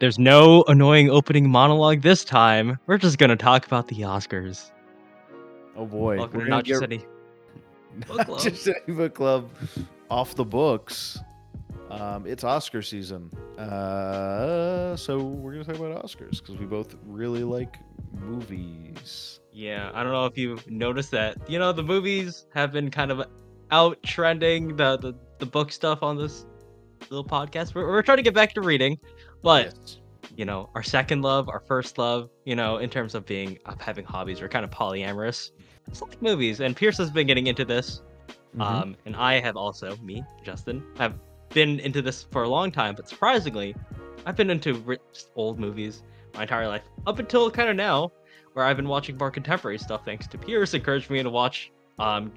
There's no annoying opening monologue this time. We're just going to talk about the Oscars. Oh, boy. Welcome to Not Just Any Book Club. Not Just Any Book Club. Off the books. It's Oscar season. So we're going to talk about Oscars because we both really like movies. Yeah, I don't know if you've noticed that. You know, the movies have been kind of out trending the book stuff on this little podcast. We're trying to get back to reading. But, yes. You know, our second love, our first love, you know, in terms of having hobbies, we're kind of polyamorous. It's like movies. And Pierce has been getting into this. Mm-hmm. And I have also, Justin, have been into this for a long time. But surprisingly, I've been into old movies my entire life up until kind of now, where I've been watching more contemporary stuff. Thanks to Pierce, encouraged me to watch,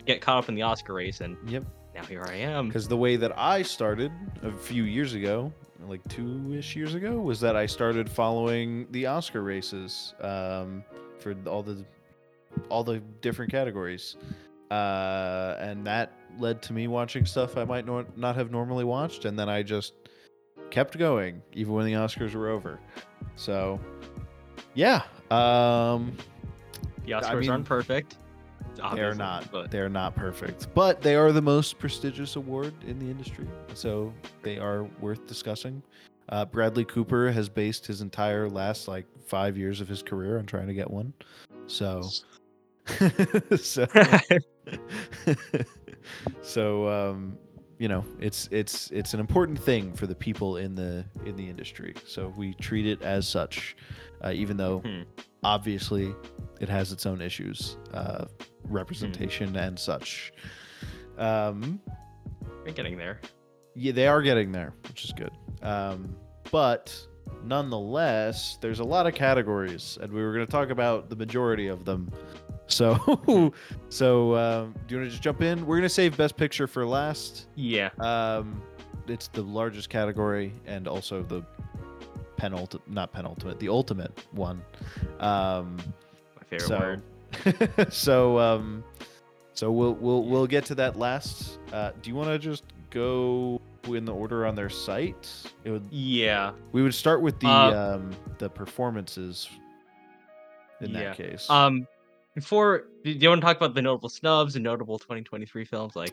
get caught up in the Oscar race. And yep. Now here I am. Because the way that I started a few years ago, like 2-ish years ago, was that I started following the Oscar races for all the different categories, and that led to me watching stuff I might not have normally watched, and then I just kept going even when the Oscars were over. So yeah, the Oscars aren't perfect. They're not. But they're not perfect, but they are the most prestigious award in the industry, so they are worth discussing. Bradley Cooper has based his entire last 5 years of his career on trying to get one. You know, it's an important thing for the people in the industry. So we treat it as such, even though obviously it has its own issues, representation and such. They're getting there. Yeah, they are getting there, which is good. But nonetheless, there's a lot of categories, and we were going to talk about the majority of them. So do you want to just jump in? We're going to save Best Picture for last. Yeah. It's the largest category and also the the ultimate one. My favorite word. So we'll get to that last. Do you want to just go in the order on their site? We would start with the performances in that case. Do you want to talk about the notable snubs and notable 2023 films? We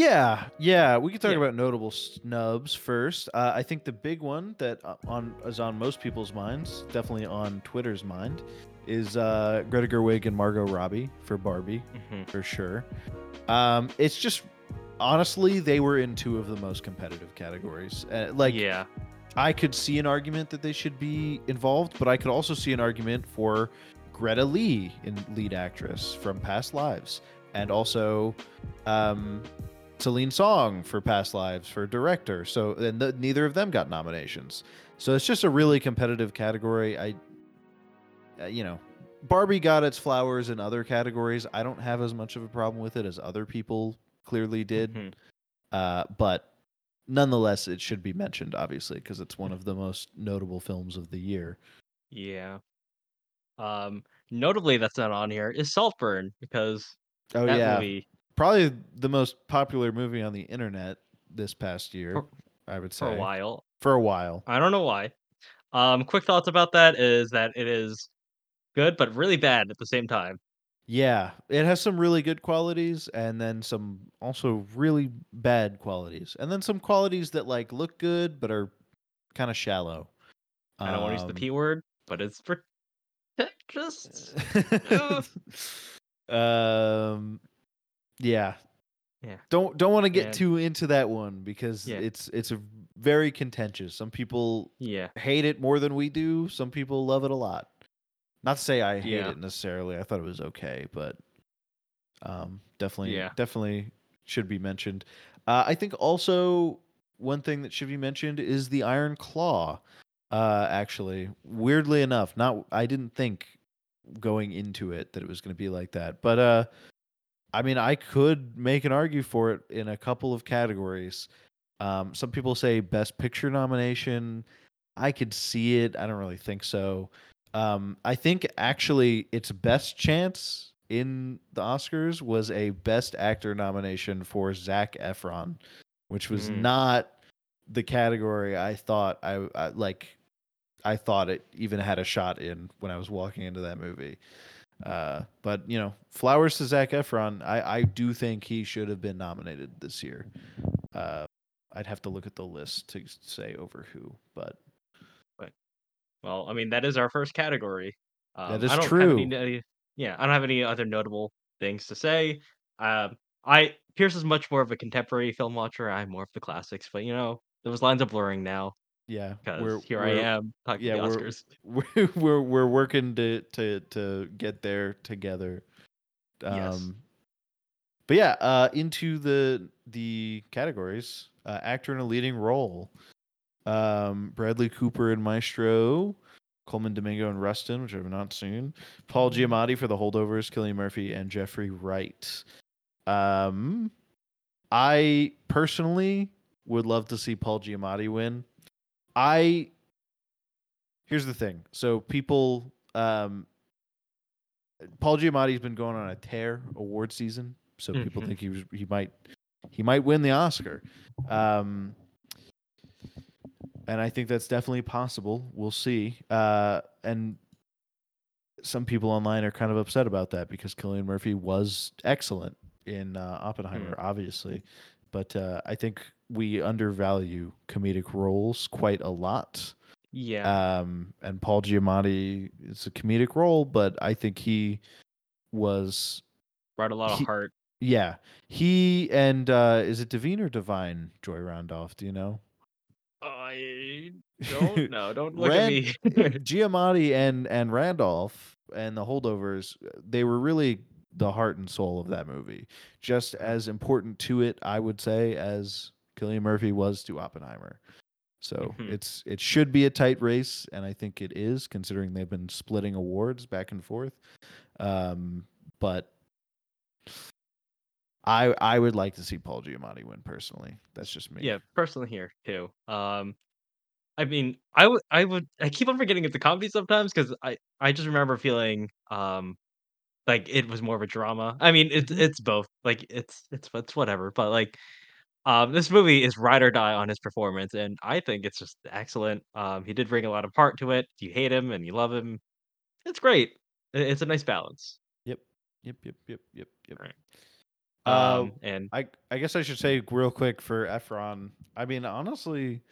can talk about notable snubs first. I think the big one that is on most people's minds, definitely on Twitter's mind, is Greta Gerwig and Margot Robbie for Barbie, for sure. It's just, honestly, they were in two of the most competitive categories. I could see an argument that they should be involved, but I could also see an argument for Greta Lee in lead actress from Past Lives, and also Celine Song for Past Lives for director. So neither of them got nominations. So it's just a really competitive category. Barbie got its flowers in other categories. I don't have as much of a problem with it as other people clearly did. But nonetheless, it should be mentioned, obviously, because it's one of the most notable films of the year. Yeah. Notably, that's not on here is Saltburn, because movie, probably the most popular movie on the internet this past year, for a while. I don't know why. Quick thoughts about that is that it is good but really bad at the same time. Yeah, it has some really good qualities and then some also really bad qualities, and then some qualities that look good but are kind of shallow. I don't want to use the P word, but it's for. Don't want to get too into that one because it's a very contentious. Some people hate it more than we do. Some people love it a lot. Not to say I hate it necessarily. I thought it was okay, but definitely should be mentioned. I think also one thing that should be mentioned is the Iron Claw. Actually, weirdly enough, I didn't think going into it that it was going to be like that, but I could make an argue for it in a couple of categories. Some people say Best Picture nomination. I could see it. I don't really think so. I think actually its best chance in the Oscars was a Best Actor nomination for Zac Efron, which was not the category I thought I I thought it even had a shot in when I was walking into that movie. But, you know, flowers to Zac Efron. I do think he should have been nominated this year. I'd have to look at the list to say over who, but well, I mean, that is our first category. That is true. I don't have any other notable things to say. Pierce is much more of a contemporary film watcher. I'm more of the classics, but you know, those lines are blurring now. Yeah, because here I am talking about the Oscars. We're working to get there together. Yes. But yeah, into the categories, actor in a leading role, Bradley Cooper in Maestro, Coleman Domingo in Rustin, which I've not seen, Paul Giamatti for The Holdovers, Cillian Murphy, and Jeffrey Wright. I personally would love to see Paul Giamatti win. Here's the thing. So people, Paul Giamatti's been going on a tear award season. So people think he might win the Oscar. And I think that's definitely possible. We'll see. And some people online are kind of upset about that because Cillian Murphy was excellent in Oppenheimer, obviously. But I think we undervalue comedic roles quite a lot. Yeah. And Paul Giamatti is a comedic role, but I think he was... brought a lot of heart. Yeah. He and is it Devine or Divine, Joy Randolph? Do you know? I don't know. Don't look at me. Giamatti and Randolph and The Holdovers, they were really the heart and soul of that movie. Just as important to it, I would say, as Cillian Murphy was to Oppenheimer. So it should be a tight race, and I think it is, considering they've been splitting awards back and forth. But I would like to see Paul Giamatti win personally. That's just me. Yeah, personally here too. I mean, I keep on forgetting it's a comedy sometimes because I just remember feeling like it was more of a drama. I mean, it's both. Like it's whatever. But like this movie is ride or die on his performance, and I think it's just excellent. He did bring a lot of heart to it. You hate him and you love him. It's great. It's a nice balance. Yep. All right. And I guess I should say real quick for Efron. I mean, honestly,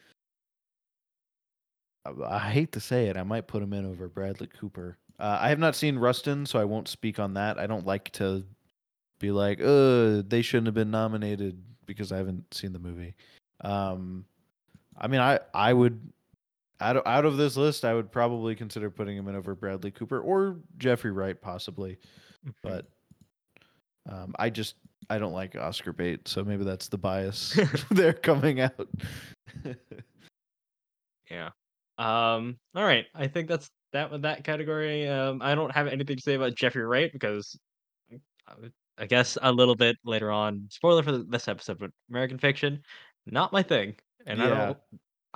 I hate to say it, I might put him in over Bradley Cooper. I have not seen Rustin, so I won't speak on that. I don't like to be like, they shouldn't have been nominated because I haven't seen the movie. I mean, I would out of this list, I would probably consider putting him in over Bradley Cooper or Jeffrey Wright, possibly, but. I don't like Oscar bait, so maybe that's the bias they're coming out. Yeah. All right. I think that's that with that category. I don't have anything to say about Jeffrey Wright because I guess a little bit later on, spoiler for this episode, but American Fiction, not my thing. And yeah.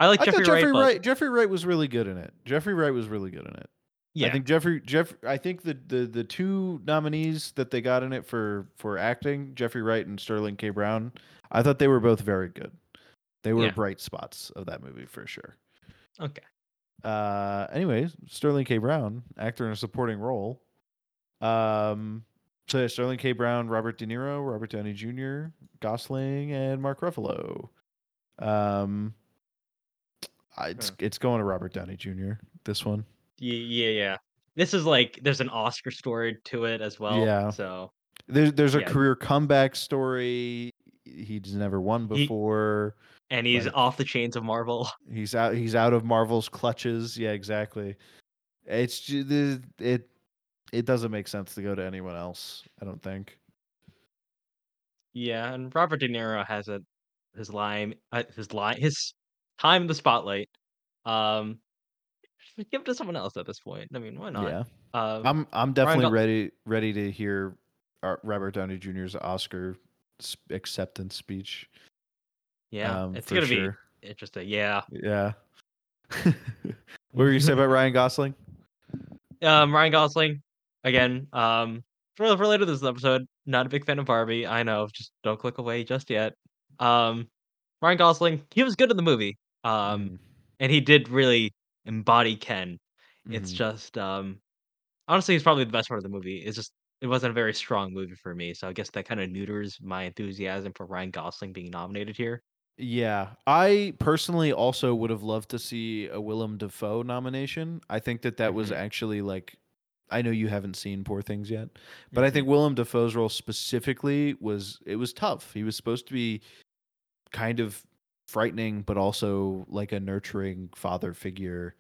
Jeffrey Wright was really good in it. Yeah. I think the two nominees that they got in it for acting, Jeffrey Wright and Sterling K. Brown, I thought they were both very good. They were bright spots of that movie for sure. Okay. Anyways, Sterling K. Brown, actor in a supporting role. So Sterling K. Brown, Robert De Niro, Robert Downey Jr., Gosling, and Mark Ruffalo. It's going to Robert Downey Jr., this one. Yeah. This is like there's an Oscar story to it as well. Yeah. So there's a career comeback story. He's never won before, and he's off the chains of Marvel. He's out of Marvel's clutches. Yeah, exactly. It's just, it doesn't make sense to go to anyone else, I don't think. Yeah, and Robert De Niro has his time in the spotlight. Give it to someone else at this point. I mean, why not? Yeah. I'm definitely ready to hear Robert Downey Jr.'s Oscar acceptance speech. Yeah, it's gonna be interesting. Yeah. What were you saying about Ryan Gosling? Again. For later this episode, not a big fan of Barbie. I know. Just don't click away just yet. Ryan Gosling, he was good in the movie. And he did really embody Ken. It's just honestly, it's probably the best part of the movie. It's just it wasn't a very strong movie for me, so I guess that kind of neuters my enthusiasm for Ryan Gosling being nominated here. Yeah, I personally also would have loved to see a Willem Dafoe nomination. I think that was actually like, I know you haven't seen Poor Things yet, but I think Willem Dafoe's role specifically was tough. He was supposed to be kind of frightening, but also like a nurturing father figure.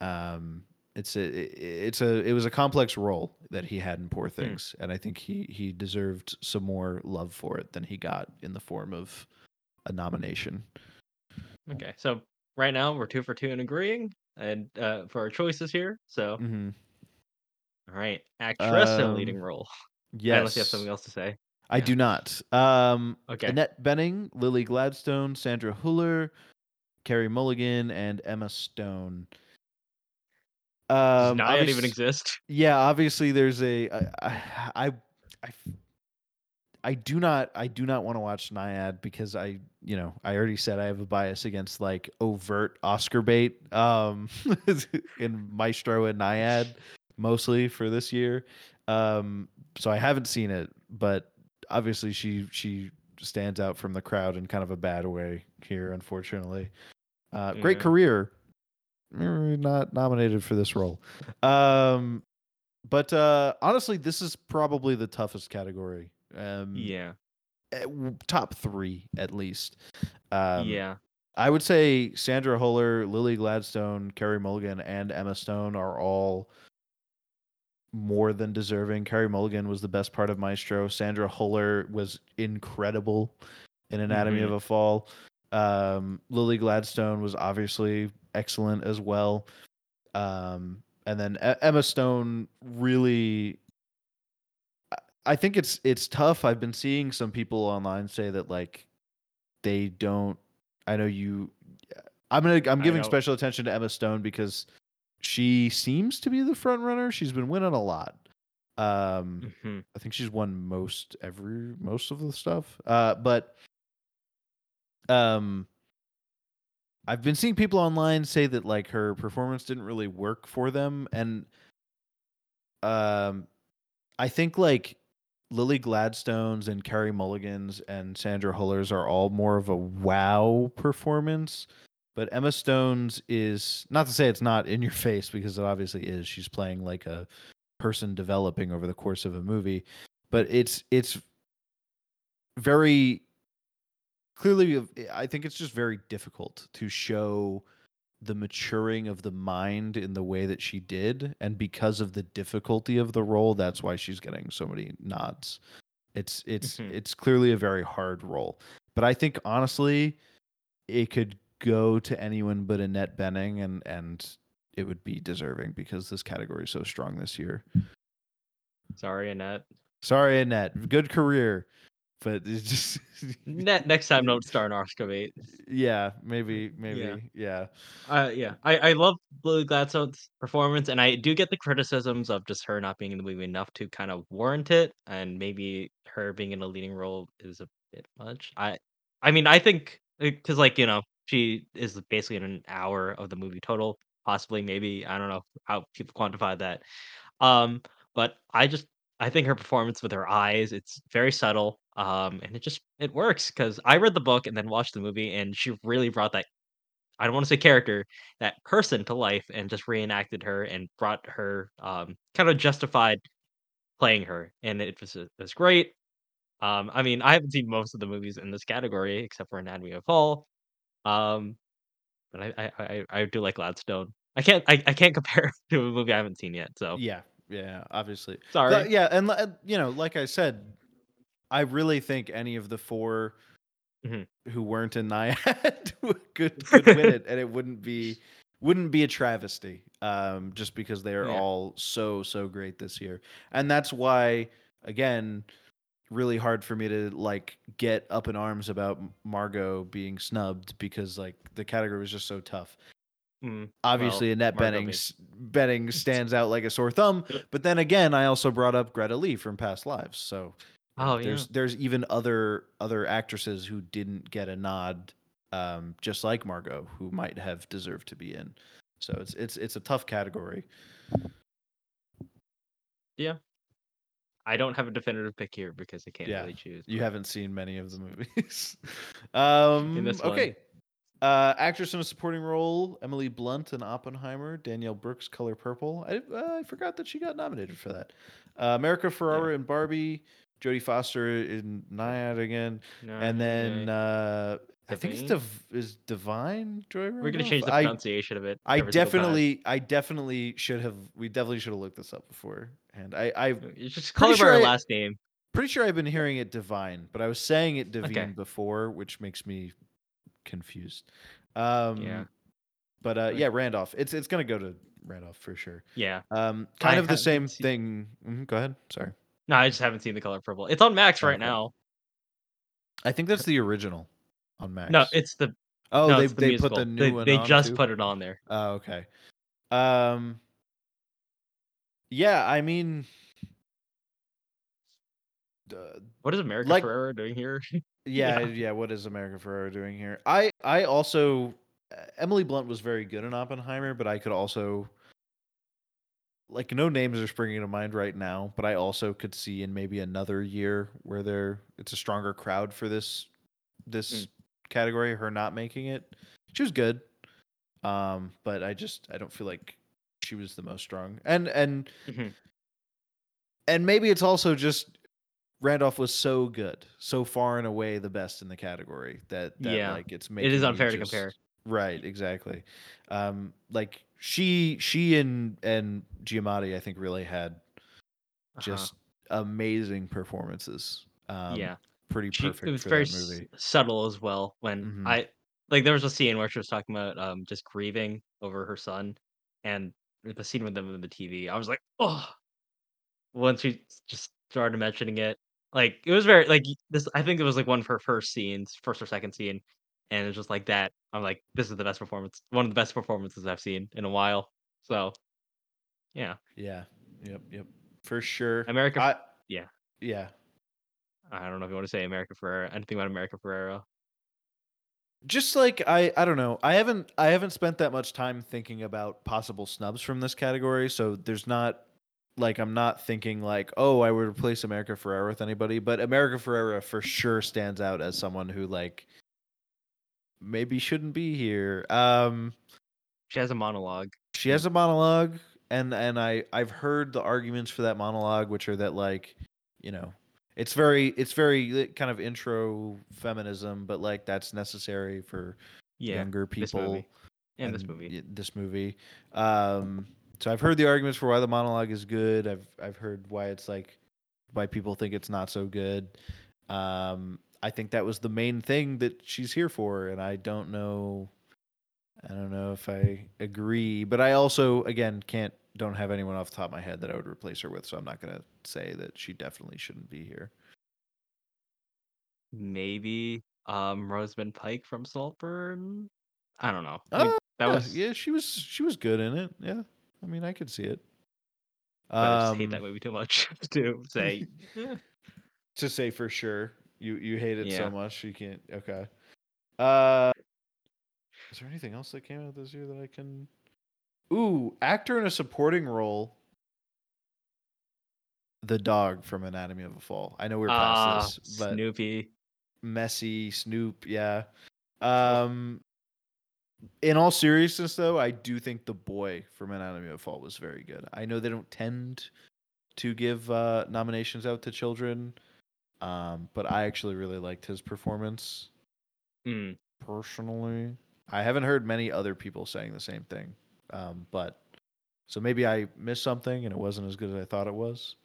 It was a complex role that he had in Poor Things, and I think he deserved some more love for it than he got in the form of a nomination. Okay, so right now we're 2 for 2 in agreeing, and for our choices here. So, all right, actress in leading role. Yes, unless you have something else to say. I do not. Okay. Annette Bening, Lily Gladstone, Sandra Huller, Carrie Mulligan, and Emma Stone. Does Nyad even exist? Yeah, obviously there's I do not want to watch Nyad because I already said I have a bias against like overt Oscar bait in Maestro and Nyad mostly for this year. So I haven't seen it, but obviously she stands out from the crowd in kind of a bad way here, unfortunately. Great career. Not nominated for this role. But honestly, this is probably the toughest category. Top three at least. I would say Sandra Huller, Lily Gladstone, Carrie Mulligan, and Emma Stone are all more than deserving. Carrie Mulligan was the best part of Maestro. Sandra Huller was incredible in Anatomy of a Fall. Lily Gladstone was obviously excellent as well. And then Emma Stone really... I think it's tough. I've been seeing some people online say that like they don't... I know you... I'm giving special attention to Emma Stone because she seems to be the front runner. She's been winning a lot. I think she's won most of the stuff. But I've been seeing people online say that like her performance didn't really work for them, and I think like Lily Gladstone's and Carrie Mulligan's and Sandra Huller's are all more of a wow performance, but Emma Stone's is not to say it's not in your face because it obviously is. She's playing like a person developing over the course of a movie, but it's very clearly, I think it's just very difficult to show the maturing of the mind in the way that she did. And because of the difficulty of the role, that's why she's getting so many nods. It's clearly a very hard role. But I think, honestly, it could go to anyone but Annette Bening, and it would be deserving because this category is so strong this year. Sorry, Annette. Good career. But it's just next time, don't star in Oscar bait. Yeah, maybe, yeah. I love Lily Gladstone's performance, and I do get the criticisms of just her not being in the movie enough to kind of warrant it, and maybe her being in a leading role is a bit much. I mean, I think because she is basically in an hour of the movie total, possibly, maybe, I don't know how people quantify that. But I think her performance with her eyes, it's very subtle, and it works because I read the book and then watched the movie, and she really brought that, I don't want to say character, that person to life, and just reenacted her and brought her kind of justified playing her, and it was great. I mean, I haven't seen most of the movies in this category except for Anatomy of a Fall, but I do like Gladstone. I can't compare it to a movie I haven't seen yet, so yeah. Yeah, obviously. Sorry. And like I said, I really think any of the four who weren't in Nyad could win it, and it wouldn't be a travesty, just because they are all so great this year, and that's why, again, really hard for me to like get up in arms about Margot being snubbed because like the category was just so tough. Obviously, Annette Bening stands out like a sore thumb. But then again, I also brought up Greta Lee from Past Lives. So there's even other actresses who didn't get a nod, just like Margot, who might have deserved to be in. So it's a tough category. Yeah. I don't have a definitive pick here because I can't really choose. But... You haven't seen many of the movies. In this one. Okay. Actress in a supporting role, Emily Blunt in Oppenheimer, Danielle Brooks, Color Purple. I forgot that she got nominated for that. America Ferrera in Barbie, Jodie Foster in Nyad again, and then I think it's Divine Joy Randolph? We're going to change the pronunciation of it. We definitely should have looked this up before. And I just call it by her last name. Pretty sure I've been hearing it Divine, but I was saying it Divine before, which makes me confused. But Randolph. It's going to go to Randolph for sure. Yeah. Kind of the same thing. Mm-hmm, go ahead. Sorry. No, I just haven't seen The Color Purple. It's on Max right now. I think that's the original on Max. No, it's the they put the new one. They just put it on there. Oh, okay. Yeah, I mean, what is America Ferrera doing here? What is America Ferrera doing here? I also, Emily Blunt was very good in Oppenheimer, but I could also, no names are springing to mind right now, but I also could see in maybe another year where it's a stronger crowd for this category, her not making it. She was good, but I don't feel like she was the most strong, and maybe it's also just Randolph was so good, so far and away the best in the category it is unfair to compare. Right, exactly. She and Giamatti, I think, really had just amazing performances. Pretty perfect. It was very subtle as well. When there was a scene where she was talking about just grieving over her son, and the scene with them on the TV, I was like, oh. Once we just started mentioning it, it was very this. I think it was one of her first or second scene, and it's just like that. I'm like, this is the best performance, one of the best performances I've seen in a while. So, yeah, yep, for sure. America, yeah. I don't know if you want to say America Ferrera. Anything about America Ferrera? Just I don't know. I haven't spent that much time thinking about possible snubs from this category, so there's not I'm not thinking I would replace America Ferrera with anybody, but America Ferrera for sure stands out as someone who maybe shouldn't be here. She has a monologue. And I've heard the arguments for that monologue, which are that it's very kind of intro feminism, but that's necessary for younger people. This movie. So I've heard the arguments for why the monologue is good. I've heard why it's why people think it's not so good. I think that was the main thing that she's here for, and I don't know if I agree, but I also don't have anyone off the top of my head that I would replace her with, so I'm not going to say that she definitely shouldn't be here. Maybe Rosamund Pike from Saltburn? I don't know. She was good in it. Yeah. I mean, I could see it. But I just hate that movie too much to say. To say for sure. You hate it so much you can't. Okay. Is there anything else that came out this year that I can... Ooh, actor in a supporting role. The dog from Anatomy of a Fall. I know we're past this, but Snoopy, messy Snoop, yeah. In all seriousness, though, I do think the boy from Anatomy of a Fall was very good. I know they don't tend to give nominations out to children, but I actually really liked his performance. Personally, I haven't heard many other people saying the same thing. But so maybe I missed something and it wasn't as good as I thought it was.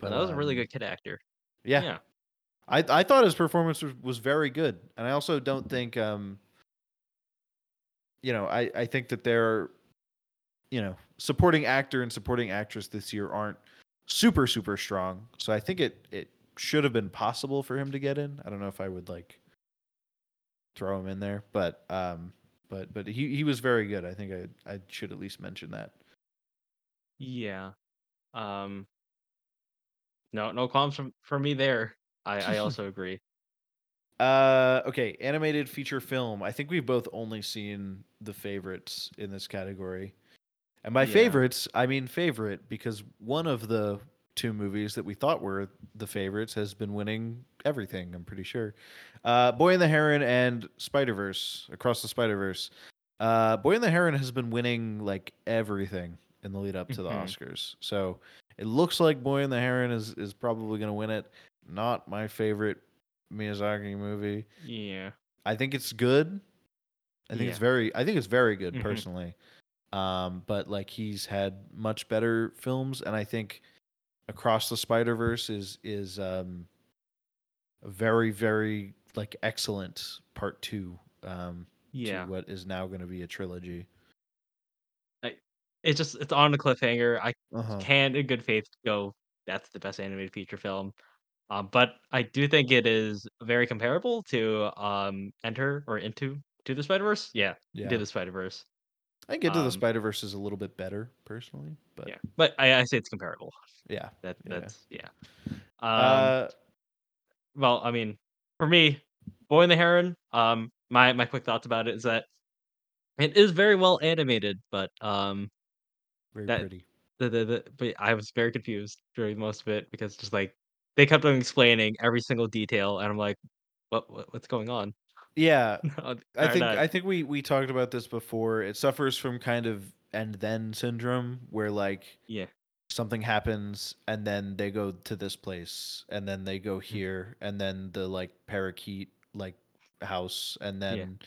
But that was a really good kid actor. Yeah. I thought his performance was very good. And I also don't think, I think that they're, supporting actor and supporting actress this year aren't super, super strong. So I think it should have been possible for him to get in. I don't know if I would throw him in there, but he was very good. I think I should at least mention that. Yeah. No qualms for me there. I also agree. Okay, animated feature film. I think we've both only seen the favorites in this category. And by favorites, I mean favorite, because one of the two movies that we thought were the favorites has been winning everything, I'm pretty sure. Boy and the Heron and Spider-Verse, Across the Spider-Verse. Boy and the Heron has been winning like everything in the lead up to the Oscars. So it looks like Boy and the Heron is probably going to win it. Not my favorite Miyazaki movie. Yeah. I think it's good. I think it's very good personally. But like he's had much better films, and I think Across the Spider-Verse is a very, very like excellent part two to what is now going to be a trilogy. It's just, it's on a cliffhanger. I can't in good faith go, that's the best animated feature film. But I do think it is very comparable to Into the Spider-Verse. Yeah. Into the Spider-Verse. I get to the Spider-Verse is a little bit better personally, but I say it's comparable. Yeah, that's well, I mean, for me, Boy and the Heron. My quick thoughts about it is that it is very well animated, but pretty. But I was very confused during most of it because just like they kept on explaining every single detail, and I'm like, what's going on? Yeah, I think we talked about this before. It suffers from kind of and then syndrome where like something happens and then they go to this place and then they go here and then the like parakeet like house and then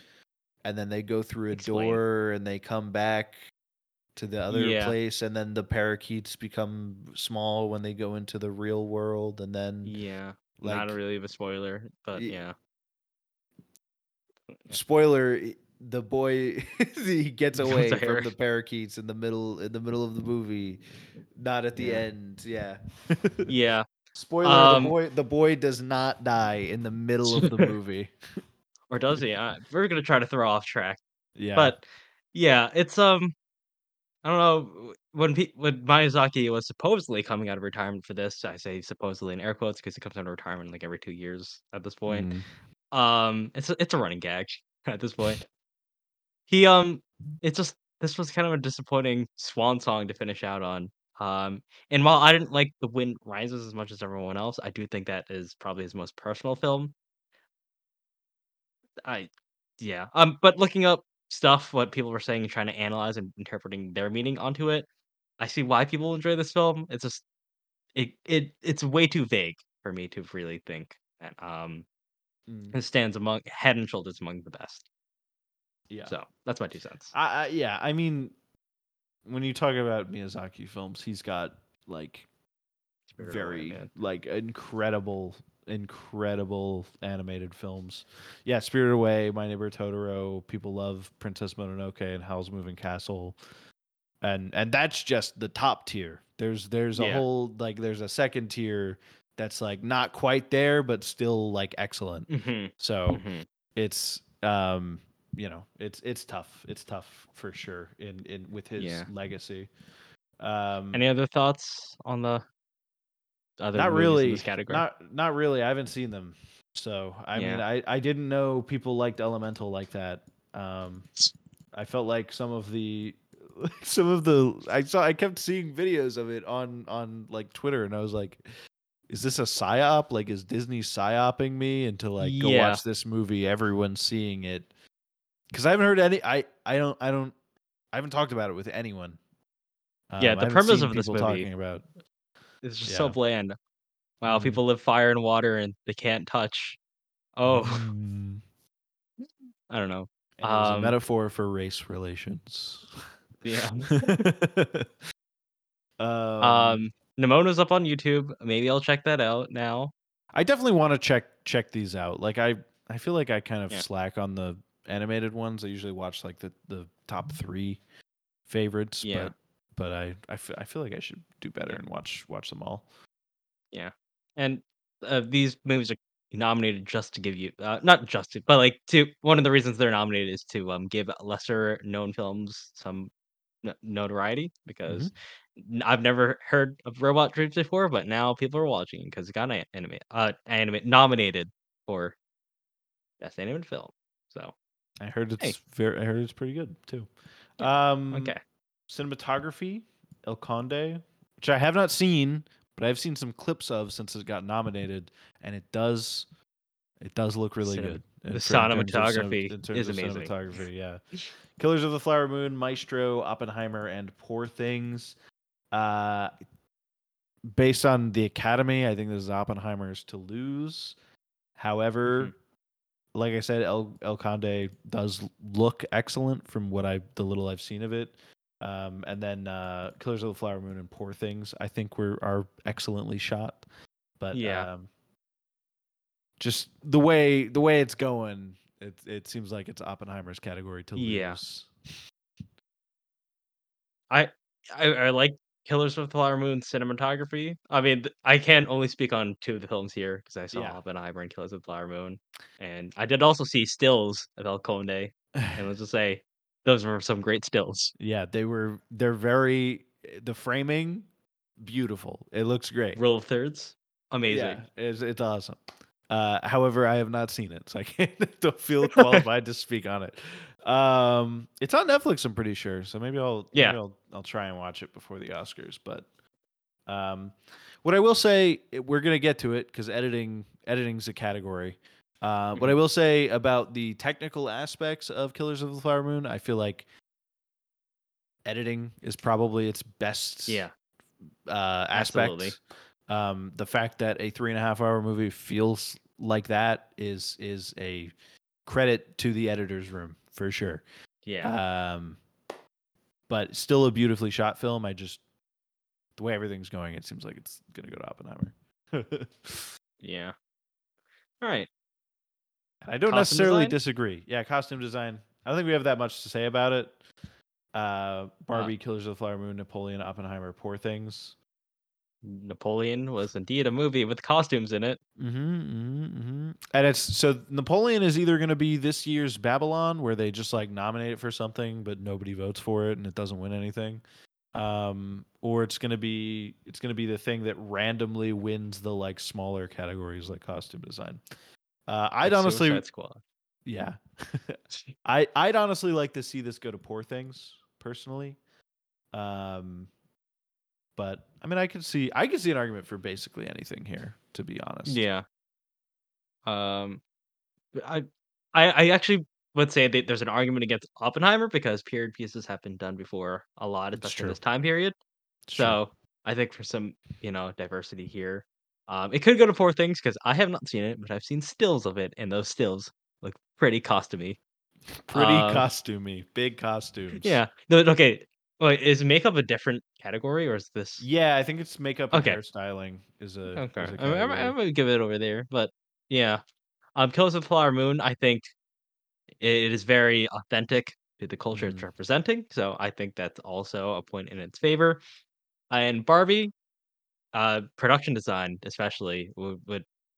they go through a door and they come back to the other place and then the parakeets become small when they go into the real world and then not really a spoiler, but spoiler, the boy he gets away from the parakeets in the middle of the movie, not at the end. Spoiler, the boy does not die in the middle of the movie. Or does he? We're gonna try to throw off track. But it's I don't know, when Miyazaki was supposedly coming out of retirement for this, I say supposedly in air quotes because he comes out of retirement like every 2 years at this point. It's a running gag at this point. He it's just, this was kind of a disappointing swan song to finish out on. And while I didn't like The Wind Rises as much as everyone else, I do think that is probably his most personal film. But looking up stuff, what people were saying and trying to analyze and interpreting their meaning onto it, I see why people enjoy this film. It's just it's way too vague for me to really think that it stands head and shoulders among the best. Yeah. So that's my 2 cents. I mean, when you talk about Miyazaki films, he's got like incredible animated films. Yeah, Spirited Away, My Neighbor Totoro. People love Princess Mononoke and Howl's Moving Castle, and that's just the top tier. There's a whole like there's a second tier that's like not quite there but still like excellent. It's it's tough. It's tough for sure in with his legacy. Any other thoughts on the other not really in this category? Not really. I haven't seen them, so mean, I didn't know people liked Elemental like that. I felt like some of the I kept seeing videos of it on like Twitter, and I was like, is this a psyop? Like, is Disney psyoping me into like go watch this movie? Everyone's seeing it because I haven't heard any. I haven't talked about it with anyone. The premise of this movie talking about. It's just so bland. Wow, people live fire and water and they can't touch. Oh, I don't know. It was a metaphor for race relations. Yeah. Nimona's up on YouTube. Maybe I'll check that out now. I definitely want to check these out. Like I feel like I kind of slack on the animated ones. I usually watch like the top 3 favorites. Yeah. But I feel like I should do better and watch them all. Yeah, and these movies are nominated just to give you not just to, but like to one of the reasons they're nominated is to give lesser known films some notoriety because I've never heard of Robot Dreams before, but now people are watching because it got nominated for Best Animated Film. So I heard it's I heard it's pretty good too. Okay. Cinematography, El Conde, which I have not seen, but I've seen some clips of since it got nominated, and it does look really good. The cinematography is amazing. Cinematography, yeah. Killers of the Flower Moon, Maestro, Oppenheimer, and Poor Things. Based on the Academy, I think this is Oppenheimer's to lose. However, like I said, El Conde does look excellent from what the little I've seen of it. And then Killers of the Flower Moon and Poor Things, I think are excellently shot. But yeah. Just the way it's going, it seems like it's Oppenheimer's category to lose. Yeah. I like Killers of the Flower Moon cinematography. I mean, I can only speak on two of the films here because I saw Oppenheimer and Killers of the Flower Moon, and I did also see stills of El Conde, and let's just say those were some great stills. Yeah, they're very, the framing, beautiful. It looks great. Rule of thirds, amazing. Yeah, it's awesome. However, I have not seen it, so I don't feel qualified to speak on it. It's on Netflix, I'm pretty sure, so maybe I'll try and watch it before the Oscars. But what I will say, we're gonna get to it because editing's a category. What I will say about the technical aspects of Killers of the Flower Moon, I feel like editing is probably its best aspect. Absolutely. The fact that a 3.5-hour movie feels like that is a credit to the editor's room for sure. Yeah. But still a beautifully shot film. The way everything's going, it seems like it's gonna go to Oppenheimer. Yeah. All right. I don't necessarily disagree. Yeah, costume design. I don't think we have that much to say about it. Barbie, Killers of the Flower Moon, Napoleon, Oppenheimer, Poor Things. Napoleon was indeed a movie with costumes in it. And it's so Napoleon is either going to be this year's Babylon, where they just like nominate it for something but nobody votes for it and it doesn't win anything, or it's going to be the thing that randomly wins the like smaller categories like costume design. I'd like honestly Suicide Squad. Yeah. I'd honestly like to see this go to Poor Things personally. But I mean, I could see an argument for basically anything here, to be honest. Yeah. I actually would say that there's an argument against Oppenheimer because period pieces have been done before a lot, especially in this time period. So I think for some, diversity here, it could go to Poor Things because I have not seen it, but I've seen stills of it, and those stills look pretty costumey. Pretty costumey, big costumes. Yeah. No, okay. Wait, is makeup a different category, or is this? Yeah, I think it's makeup and hairstyling is a. Okay, is a category. I'm gonna give it over there, but yeah, Killers of the Flower Moon. I think it is very authentic to the culture it's representing, so I think that's also a point in its favor. And Barbie, production design especially would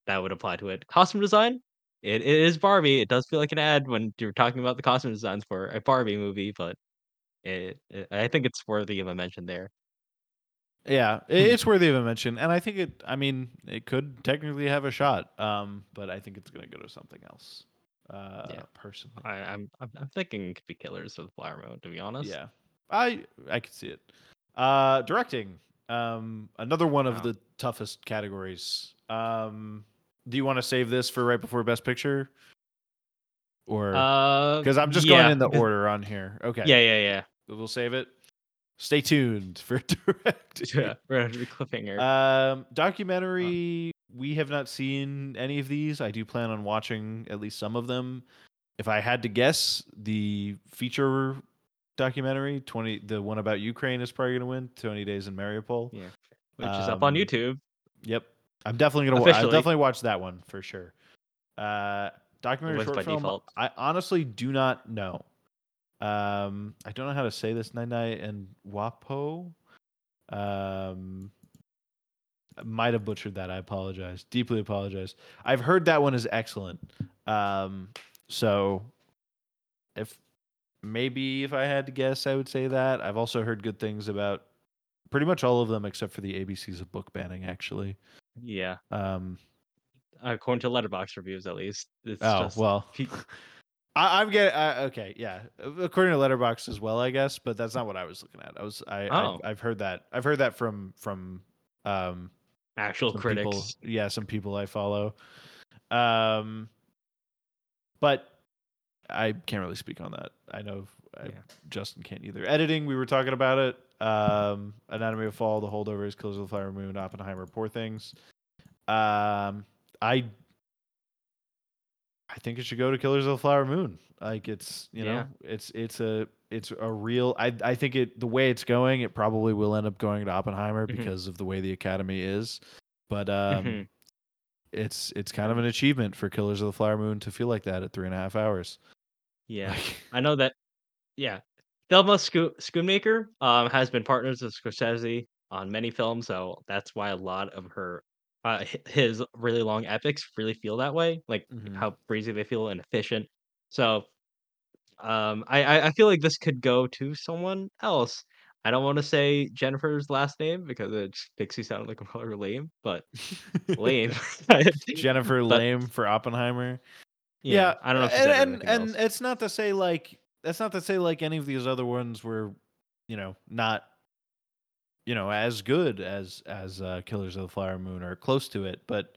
apply to it. Costume design, it is Barbie. It does feel like an ad when you're talking about the costume designs for a Barbie movie, but. I think it's worthy of a mention there. Yeah, it's worthy of a mention, and I think it could technically have a shot, but I think it's going to go to something else. Personally, I'm thinking it could be Killers of the Flower Moon, to be honest. Yeah, I could see it. Directing, another one of the toughest categories. Do you want to save this for right before Best Picture? Or because I'm just going in the order on here. Okay. Yeah. We'll save it. Stay tuned for directing. Yeah, we're going to be cliffhanger. Documentary. We have not seen any of these. I do plan on watching at least some of them. If I had to guess, the feature documentary, the one about Ukraine is probably going to win. 20 Days in Mariupol. Yeah, which is up on YouTube. Yep, I'm definitely going to. I'll definitely watch that one for sure. Documentary short film. Default. I honestly do not know. I don't know how to say this. Night and Wapo. I might have butchered that. I apologize. Deeply apologize. I've heard that one is excellent. So, if I had to guess, I would say that. I've also heard good things about pretty much all of them except for the ABCs of book banning. Actually. Yeah. according to Letterboxd reviews, at least. It's I'm getting okay, yeah. According to Letterboxd as well, I guess, but that's not what I was looking at. I've heard that from actual critics. Some people I follow. But I can't really speak on that. I know Justin can't either. Editing, we were talking about it. Anatomy of a Fall, The Holdovers, Killers of the Flower Moon, Oppenheimer, Poor Things. I think it should go to Killers of the Flower Moon. Like it's a real. I think it the way it's going, it probably will end up going to Oppenheimer because of the way the Academy is. But it's kind of an achievement for Killers of the Flower Moon to feel like that at 3.5 hours. Yeah, I know that. Yeah, Thelma Schoonmaker has been partners with Scorsese on many films, so that's why a lot of her. His really long epics really feel that way, like how breezy they feel and efficient. So I feel like this could go to someone else. I don't want to say Jennifer's last name because it just makes you sound like a color lame, but lame. Jennifer Lame for Oppenheimer. Yeah, I don't know. And it's not to say like any of these other ones were, not. As good as Killers of the Flower Moon or close to it, but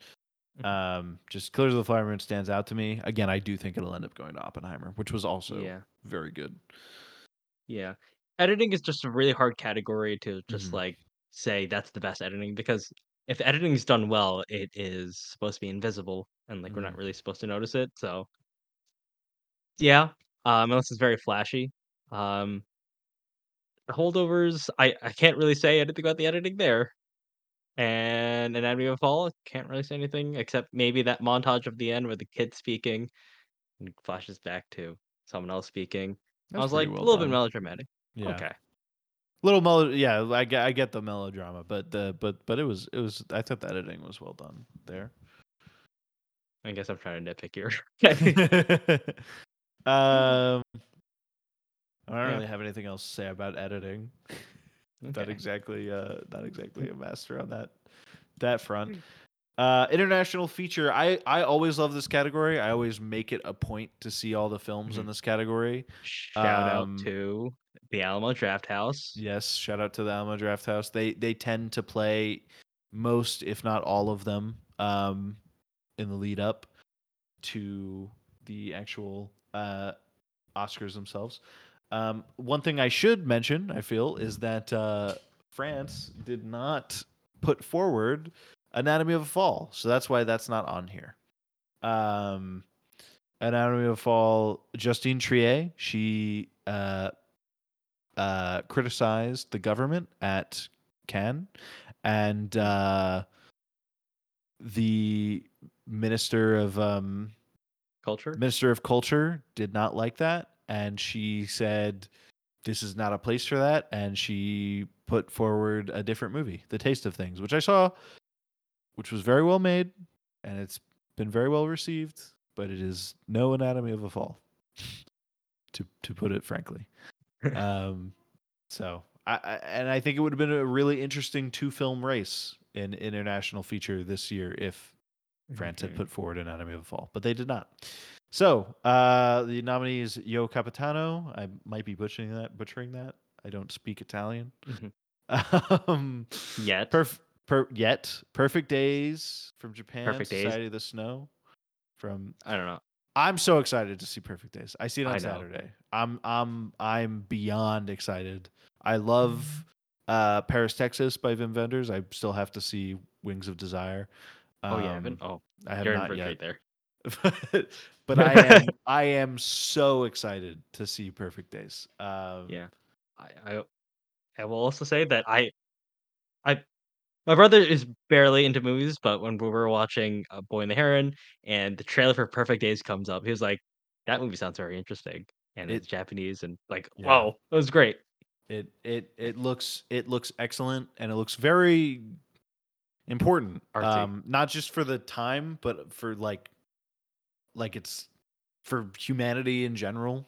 just Killers of the Flower Moon stands out to me. Again, I do think it'll end up going to Oppenheimer, which was also very good. Yeah. Editing is just a really hard category to just say that's the best editing, because if editing is done well, it is supposed to be invisible and we're not really supposed to notice it. So yeah, unless it's very flashy. The Holdovers, I can't really say anything about the editing there. And Anatomy of a Fall, I can't really say anything except maybe that montage of the end with the kid speaking and flashes back to someone else speaking. That's I was like, well a little done. Bit melodramatic. Yeah. Okay. I get the melodrama, but it was I thought the editing was well done there. I guess I'm trying to nitpick here. I don't really have anything else to say about editing. Okay. Not exactly a master on that front. International feature. I always love this category. I always make it a point to see all the films in this category. Shout out to the Alamo Drafthouse. Yes, shout out to the Alamo Drafthouse. They tend to play most, if not all of them, in the lead up to the actual Oscars themselves. One thing I should mention, I feel, is that France did not put forward Anatomy of a Fall, so that's why that's not on here. Anatomy of a Fall, Justine Triet, she criticized the government at Cannes, and the Minister of Culture did not like that. And she said, this is not a place for that. And she put forward a different movie, The Taste of Things, which I saw, which was very well made. And it's been very well received. But it is no Anatomy of a Fall, to put it frankly. I think it would have been a really interesting two-film race in international feature this year if France had put forward Anatomy of a Fall. But they did not. So, the nominee is Io Capitano. I might be butchering that. I don't speak Italian. Yet. Perfect Days from Japan. Perfect Days. Society of the Snow from... I don't know. I'm so excited to see Perfect Days. I see it on Saturday. I'm beyond excited. I love Paris, Texas by Wim Wenders. I still have to see Wings of Desire. I have not yet. Right there. But I am so excited to see Perfect Days. I will also say that my brother is barely into movies, but when we were watching Boy and the Heron and the trailer for Perfect Days comes up, he was like, that movie sounds very interesting, and it's Japanese, and wow, it was great. It looks excellent, and it looks very important. Artsy. Not just for the time, but for like it's for humanity in general.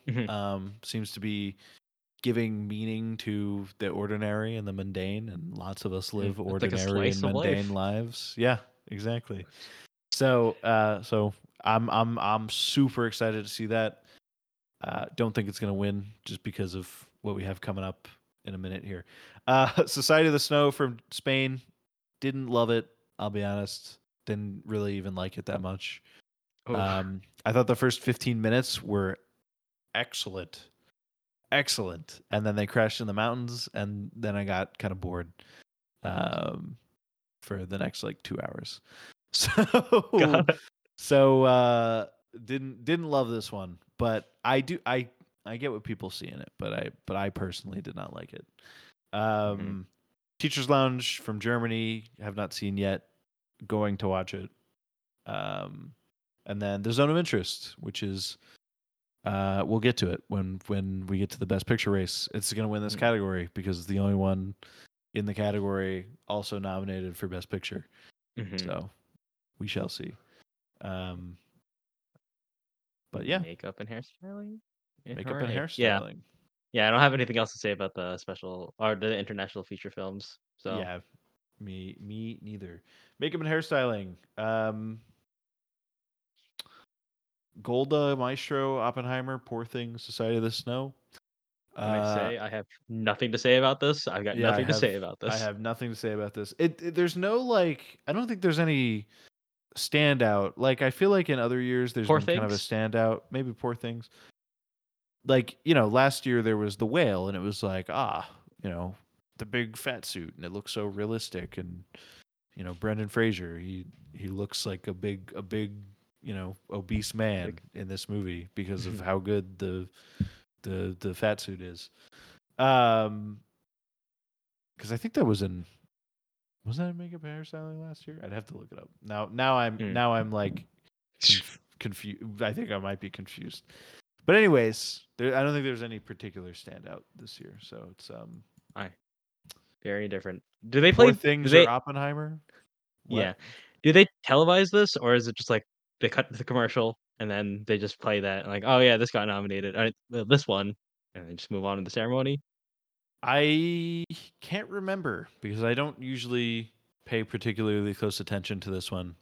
Seems to be giving meaning to the ordinary and the mundane, and lots of us live ordinary and mundane lives. Yeah, exactly. So I'm super excited to see that. Don't think it's going to win just because of what we have coming up in a minute here. Society of the Snow from Spain. Didn't love it. I'll be honest. Didn't really even like it that much. Oh. I thought the first 15 minutes were excellent. And then they crashed in the mountains, and then I got kind of bored for the next like 2 hours. So didn't love this one, but I get what people see in it, but I personally did not like it. Teacher's Lounge from Germany, have not seen yet. Going to watch it. And then The Zone of Interest, which is we'll get to it when we get to the Best Picture race. It's going to win this category because it's the only one in the category also nominated for Best Picture. Mm-hmm. So we shall see. But yeah. Makeup and hairstyling? Makeup and hairstyling. Yeah, I don't have anything else to say about the special or the international feature films. So yeah, me neither. Makeup and hairstyling. Golda, Maestro, Oppenheimer, Poor Things, Society of the Snow. I have nothing to say about this. I have nothing to say about this. There's no like. I don't think there's any standout. Like I feel like in other years there's been kind of a standout. Maybe Poor Things. Like, you know, last year there was The Whale, and it was like, the big fat suit, and it looks so realistic, and Brendan Fraser, he looks like a big obese man in this movie because of how good the fat suit is. Because I think that was that Makeup and Hairstyling last year? I'd have to look it up. Now I'm like confused. I think I might be confused. But anyways, I don't think there's any particular standout this year, so it's very different. Do they play Poor Things or Oppenheimer? What? Yeah. Do they televise this, or is it just like they cut the commercial and then they just play that and like, oh yeah, this got nominated, this one, and they just move on to the ceremony? I can't remember because I don't usually pay particularly close attention to this one.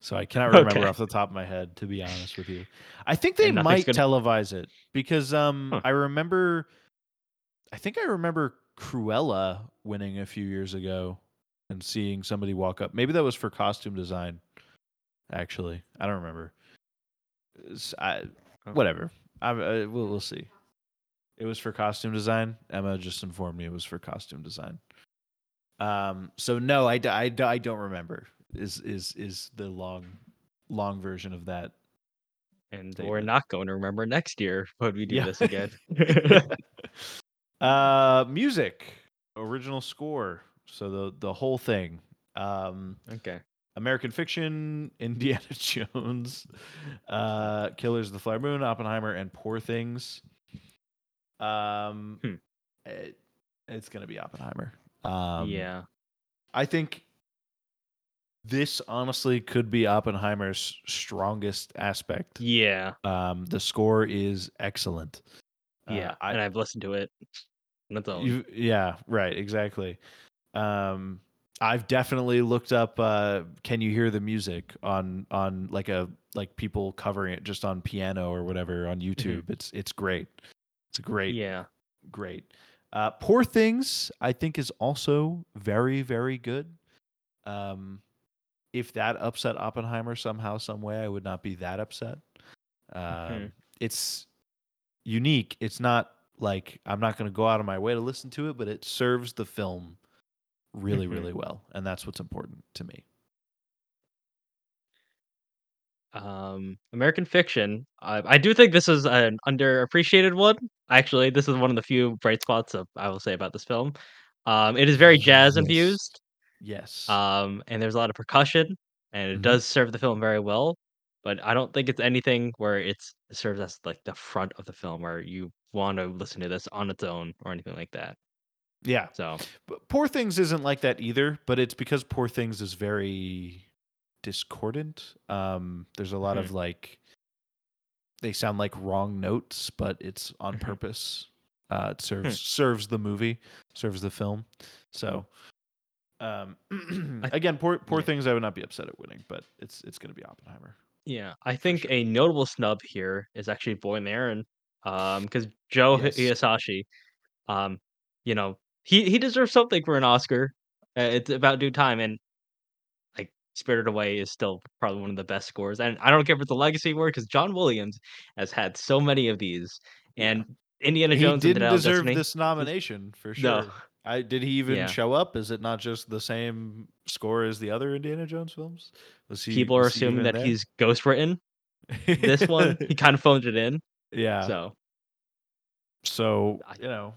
So I cannot remember off the top of my head, to be honest with you. I think they might televise it because I remember Cruella winning a few years ago and seeing somebody walk up. Maybe that was for costume design, actually. I don't remember. Whatever. We'll see. It was for costume design. Emma just informed me it was for costume design. So no, I don't remember. Is the long version of that, and we're not going to remember next year when we do this again. Music, original score, so the whole thing. Okay. American Fiction, Indiana Jones, Killers of the Flower Moon, Oppenheimer, and Poor Things. It's gonna be Oppenheimer. I think this honestly could be Oppenheimer's strongest aspect. Yeah. The score is excellent. Yeah, and I've listened to it. That's all. Yeah, right, exactly. I've definitely looked up Can You Hear the Music on like people covering it just on piano or whatever on YouTube. Mm-hmm. It's great. Great. Poor Things, I think, is also very, very good. If that upset Oppenheimer somehow, some way, I would not be that upset. It's unique. It's not like I'm not going to go out of my way to listen to it, but it serves the film really, really well, and that's what's important to me. American Fiction. I do think this is an underappreciated one. Actually, this is one of the few bright spots I will say about this film. It is very jazz infused. Yes. And there's a lot of percussion, and it does serve the film very well, but I don't think it's anything where it serves as like the front of the film where you want to listen to this on its own or anything like that. Yeah. So, but Poor Things isn't like that either, but it's because Poor Things is very discordant. There's a lot of like, they sound like wrong notes, but it's on purpose. It serves the movie, serves the film. So Again, poor things. I would not be upset at winning, but it's going to be Oppenheimer. Yeah, I think a notable snub here is actually Boy and the Heron, because Joe Hisashi, you know, he deserves something for an Oscar. It's about due time, and like Spirited Away is still probably one of the best scores. And I don't care if it's a legacy award because John Williams has had so many of these, and Indiana Jones didn't deserve this nomination for sure. No. Did he even show up? Is it not just the same score as the other Indiana Jones films? People are assuming that he's ghostwritten. This one, he kind of phoned it in. Yeah. So you know,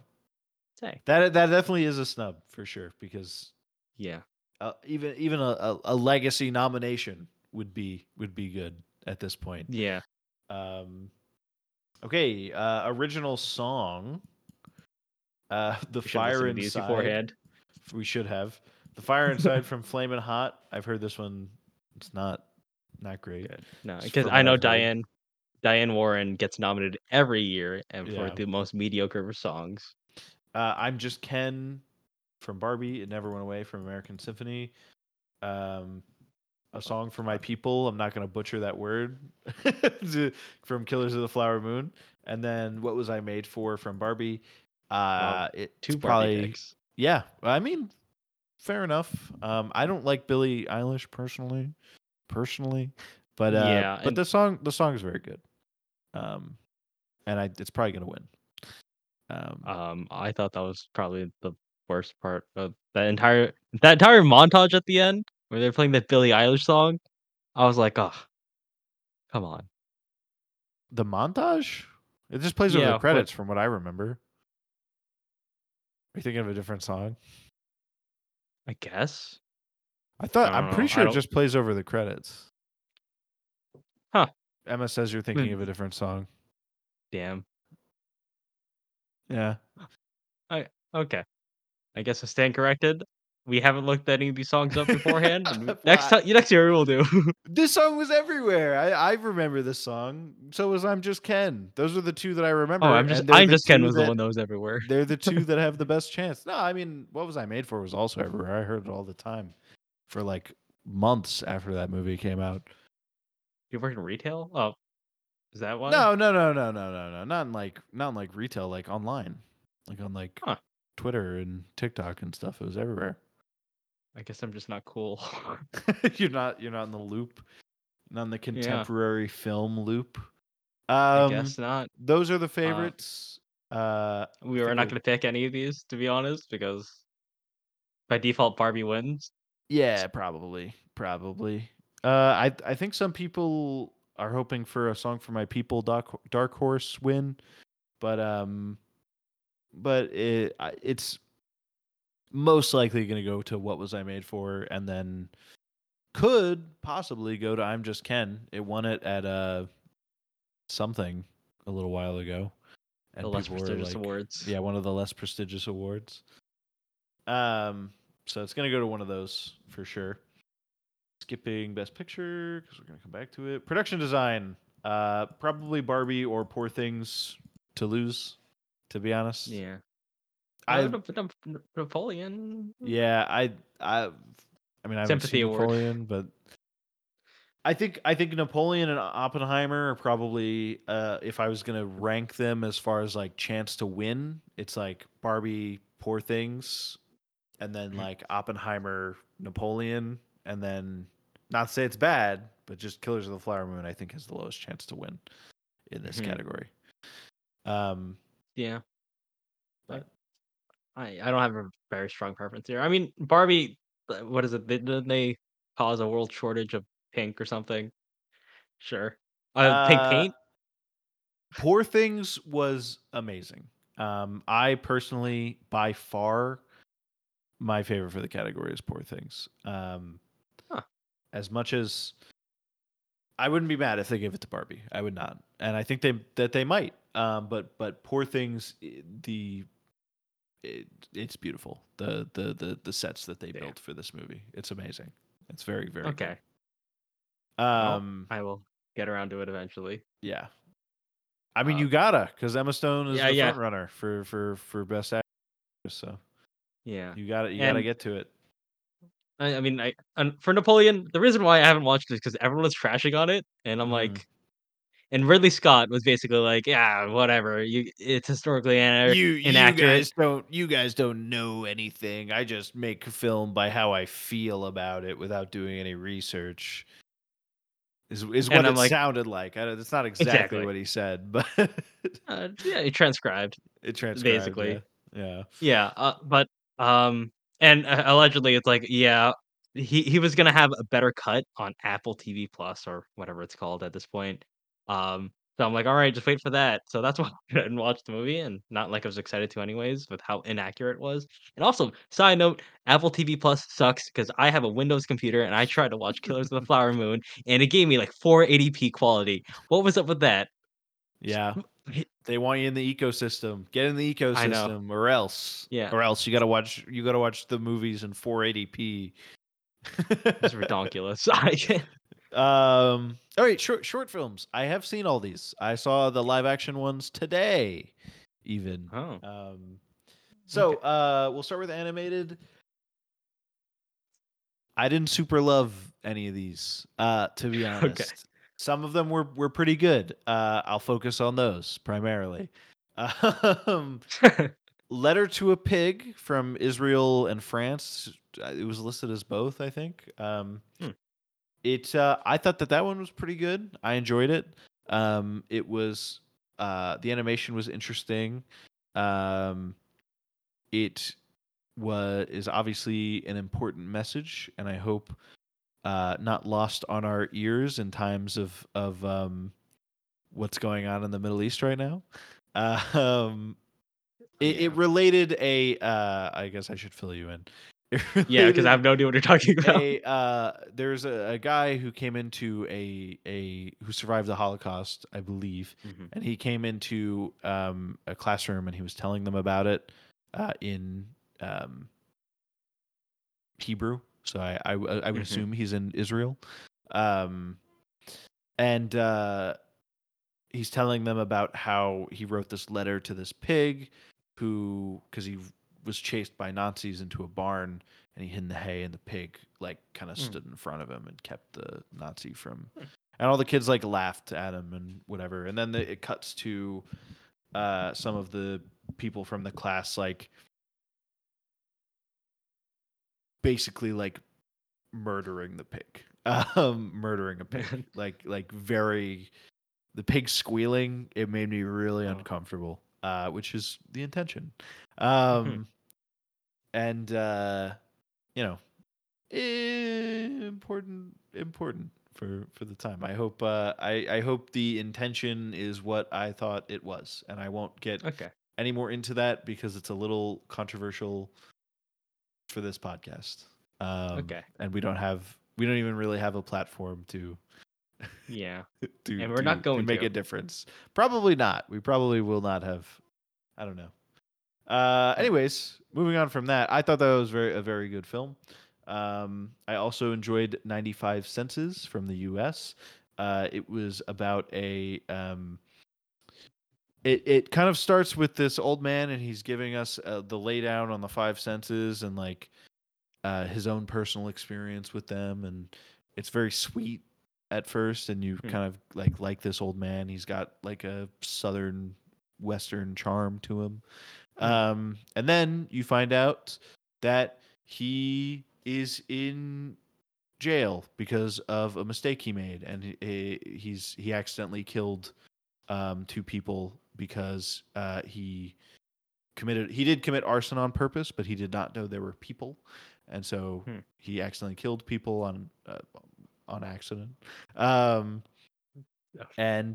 that definitely is a snub for sure because even a legacy nomination would be good at this point. Yeah. Okay. Original song. The Fire Inside. Beforehand. We should have The Fire Inside from Flamin' Hot. I've heard this one. It's not great. Good. No, because I know Diane Warren gets nominated every year and for the most mediocre songs. I'm Just Ken from Barbie. It Never Went Away from American Symphony. A Song for My People. I'm not going to butcher that word. From Killers of the Flower Moon. And then What Was I Made For from Barbie. Two probably picks. Yeah. I mean, fair enough. I don't like Billie Eilish personally, but but the song is very good. And it's probably gonna win. I thought that was probably the worst part of that entire montage at the end where they're playing that Billie Eilish song. I was like, oh, come on. The montage? It just plays over the credits, from what I remember. Are you thinking of a different song? I guess. I'm pretty sure it just plays over the credits. Huh. Emma says you're thinking of a different song. Damn. Yeah. Okay. I guess I stand corrected. We haven't looked at any of these songs up beforehand. Next year we will do. This song was everywhere. I remember this song. So was I'm Just Ken. Those are the two that I remember. Oh, I'm Just Ken was the one that was everywhere. They're the two that have the best chance. No, I mean, What Was I Made For was also everywhere. I heard it all the time for like months after that movie came out. You work in retail? Oh, is that why? No. Not in like retail, like online, like on like Twitter and TikTok and stuff. It was everywhere. I guess I'm just not cool. You're not in the loop. Not in the contemporary film loop. I guess not. Those are the favorites. We are not going to pick any of these, to be honest, because by default, Barbie wins. Yeah, probably. I think some people are hoping for A Song for My People, Dark Horse win, but it's most likely going to go to What Was I Made For, and then could possibly go to I'm Just Ken. It won it at something a little while ago. And the less prestigious awards. Yeah, one of the less prestigious awards. So it's going to go to one of those for sure. Skipping Best Picture, because we're going to come back to it. Production design. Probably Barbie or Poor Things to lose, to be honest. Yeah. I would have Napoleon. Yeah, I mean, I haven't seen Napoleon, but I think Napoleon and Oppenheimer are probably, if I was going to rank them as far as like chance to win, it's like Barbie, Poor Things, and then like Oppenheimer, Napoleon, and then not to say it's bad, but just Killers of the Flower Moon, I think, has the lowest chance to win in this category. Yeah. But I don't have a very strong preference here. I mean, Barbie, what is it? Didn't they cause a world shortage of pink or something? Sure. Pink paint? Poor Things was amazing. I personally, by far, my favorite for the category is Poor Things. As much as I wouldn't be mad if they gave it to Barbie. I would not. And I think that they might. But Poor Things, it's beautiful. The sets that they built for this movie. It's amazing. It's very, very cool. I will get around to it eventually. Yeah. I mean, you gotta, because Emma Stone is the front runner for best actress. So you gotta get to it. I mean, and for Napoleon, the reason why I haven't watched it is because everyone was trashing on it, and I'm like, and Ridley Scott was basically like, yeah, whatever. It's historically inaccurate. You guys don't know anything. I just make a film by how I feel about it without doing any research. Is what it sounded like. That's not exactly what he said, but yeah, it transcribed. It transcribed basically. Yeah. But and allegedly, it's like, yeah, he was gonna have a better cut on Apple TV Plus or whatever it's called at this point. So I'm like, all right, just wait for that. So that's why I didn't watch the movie, and not like I was excited to anyways with how inaccurate it was. And also, side note, Apple TV Plus sucks because I have a Windows computer and I tried to watch Killers of the Flower Moon and it gave me like 480p quality. What was up with that? Yeah. They want you in the ecosystem. Get in the ecosystem or else. Yeah. Or else you gotta watch the movies in 480p. It's ridiculous. All right, short films. I have seen all these. I saw the live action ones today, even. We'll start with animated. I didn't super love any of these, to be honest. Okay. Some of them were pretty good. I'll focus on those primarily. Letter to a Pig from Israel and France. It was listed as both, I think. I thought that one was pretty good. I enjoyed it. It was the animation was interesting. It is obviously an important message, and I hope not lost on our ears in times of what's going on in the Middle East right now. It related a. I guess I should fill you in. Yeah, because I have no idea what you're talking about. There's a guy who came into who survived the Holocaust, I believe, and he came into a classroom and he was telling them about it in Hebrew. So I would assume he's in Israel, and he's telling them about how he wrote this letter to this pig, who because he was chased by Nazis into a barn and he hid in the hay, and the pig like kind of stood in front of him and kept the Nazi from, and all the kids like laughed at him and whatever. And then it cuts to some of the people from the class, like basically like murdering a pig, like very, the pig squealing. It made me really uncomfortable. Which is the intention. Important for the time. I hope I hope the intention is what I thought it was, and I won't get any more into that because it's a little controversial for this podcast. And we don't even really have a platform to make a difference. Probably not. We probably will not have. I don't know. Anyways, moving on from that, I thought that was a very good film. I also enjoyed 95 Senses from the U.S. It was about a. It kind of starts with this old man, and he's giving us the laydown on the five senses and like his own personal experience with them, and it's very sweet at first, and you kind of like this old man. He's got like a southern western charm to him, and then you find out that he is in jail because of a mistake he made, and he accidentally killed two people because he did commit arson on purpose, but he did not know there were people, and so he accidentally killed people on accident.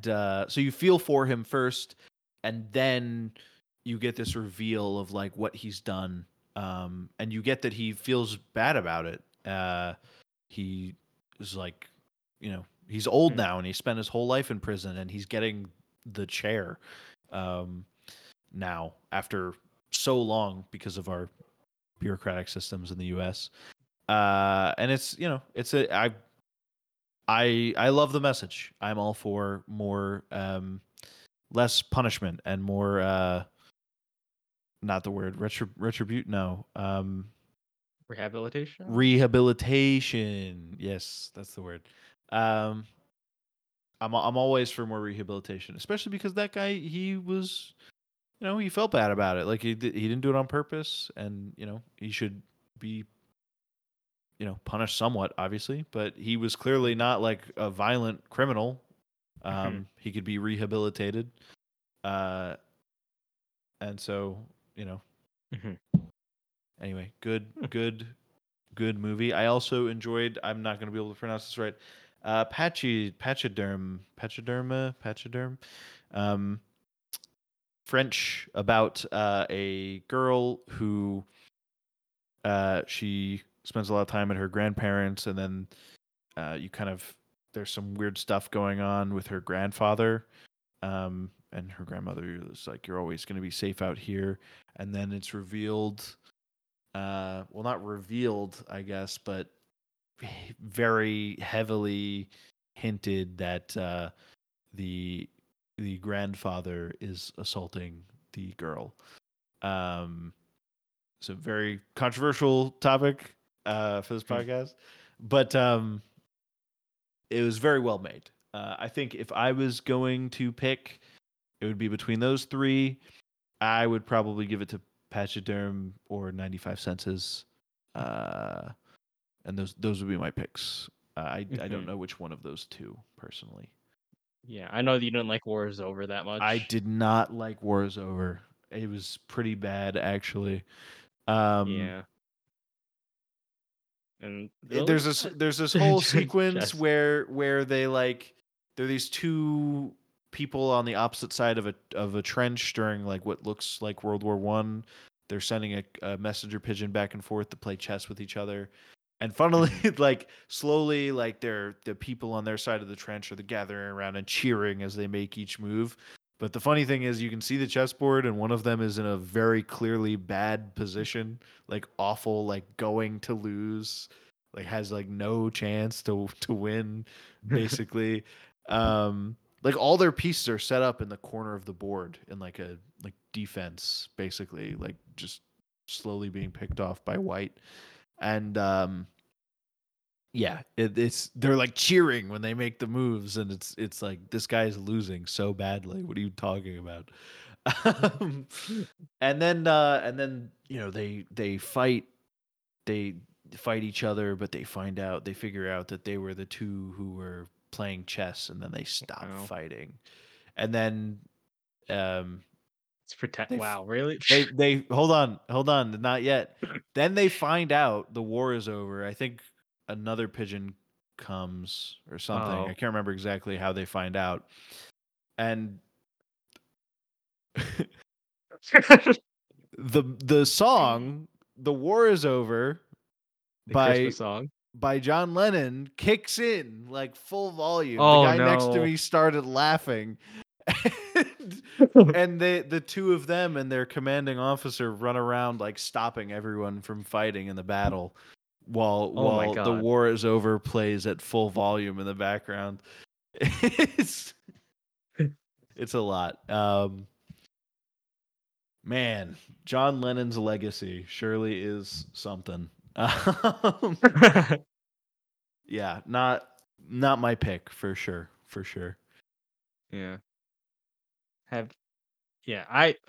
So you feel for him first, and then you get this reveal of like what he's done. And you get that he feels bad about it. He is like, he's old now and he spent his whole life in prison, and he's getting the chair now after so long because of our bureaucratic systems in the US. And I love the message. I'm all for more, less punishment and more, not the word retribution. No, Rehabilitation? Rehabilitation. Yes, that's the word. I'm always for more rehabilitation, especially because that guy, he was, you know, he felt bad about it. Like he didn't do it on purpose, and you know, he should be, you know, punished somewhat, obviously, but he was clearly not like a violent criminal. He could be rehabilitated. And so, you know, anyway, good movie. I also enjoyed, I'm not going to be able to pronounce this right, Pachyderm, French, about a girl who she spends a lot of time at her grandparents, and then you kind of, there's some weird stuff going on with her grandfather, and her grandmother is like, you're always going to be safe out here. And then it's revealed, well, not revealed, I guess, but very heavily hinted that the grandfather is assaulting the girl. It's a very controversial topic for this podcast, but it was very well made. I think if I was going to pick, it would be between those three. I would probably give it to Pachyderm or 95 Senses. And those would be my picks. I don't know which one of those two, personally. Yeah, I know that you didn't like War is Over that much. I did not like War is Over. It was pretty bad, actually. Yeah. And there's this whole sequence where they like, there are these two people on the opposite side of a trench during like what looks like World War I. They're sending a messenger pigeon back and forth to play chess with each other. And funnily, like slowly, like the people on their side of the trench are gathering around and cheering as they make each move. But the funny thing is, you can see the chessboard, and one of them is in a very clearly bad position, like awful, like going to lose, like has like no chance to win, basically. Like all their pieces are set up in the corner of the board in like a like defense, basically, like just slowly being picked off by white. And yeah, it's they're like cheering when they make the moves, and it's like, this guy's losing so badly. What are you talking about? And then you know, they fight each other, but they figure out that they were the two who were playing chess, and then they stop fighting, and then it's pretend. Wow, really? They hold on, not yet. Then they find out the war is over. I think another pigeon comes or something. I can't remember exactly how they find out. And the song "The War Is Over" by John Lennon kicks in like full volume. The guy next to me started laughing. And the two of them and their commanding officer run around like stopping everyone from fighting in the battle while "The War Is Over" plays at full volume in the background. It's a lot. Man, John Lennon's legacy surely is something. Yeah, not my pick for sure. Yeah. I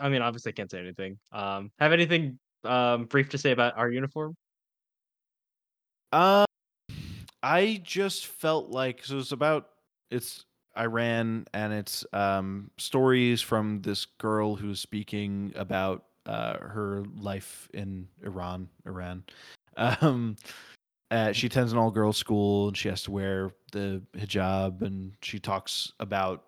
mean, obviously I can't say anything. Have anything brief to say about Our Uniform? I just felt like, so it's Iran, and it's stories from this girl who's speaking about her life in Iran. She attends an all-girls school, and she has to wear the hijab, and she talks about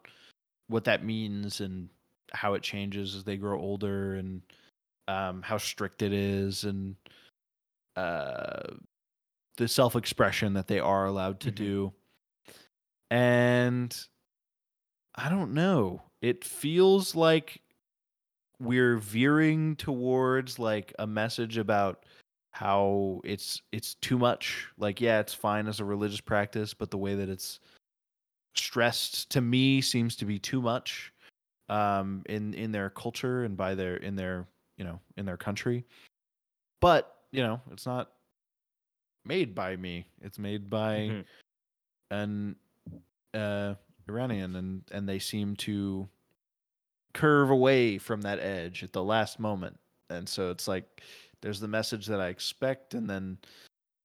what that means and how it changes as they grow older, and how strict it is, and the self-expression that they are allowed to do. And I don't know, it feels like we're veering towards like a message about how it's too much. Like, yeah, it's fine as a religious practice, but the way that it's stressed to me seems to be too much in their culture and in their country. But you know, it's not made by me. It's made by an Iranian, and they seem to curve away from that edge at the last moment. And so it's like there's the message that I expect, and then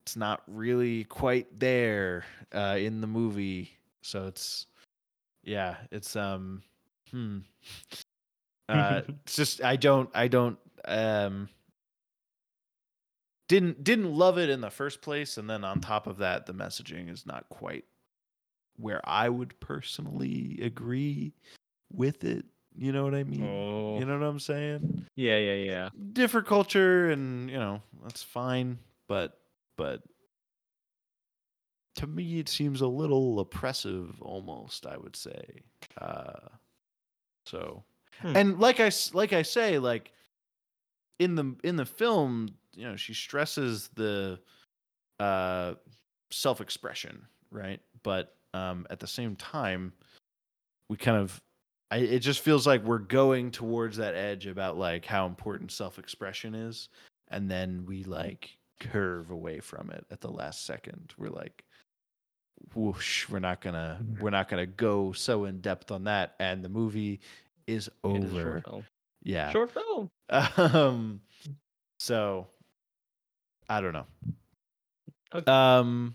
it's not really quite there in the movie. So it's, yeah, it's it's just I didn't love it in the first place, and then on top of that, the messaging is not quite where I would personally agree with it. You know what I mean? Oh. You know what I'm saying? Yeah. Different culture, and you know that's fine, but to me it seems a little oppressive, almost. I would say. And like I say, like in the film, you know, she stresses the self-expression, right? But at the same time, we kind of. It just feels like we're going towards that edge about like how important self-expression is, and then we like curve away from it at the last second. We're like, whoosh, we're not gonna go so in depth on that, and the movie is over. It is a short film. Yeah, short film. So I don't know. Okay.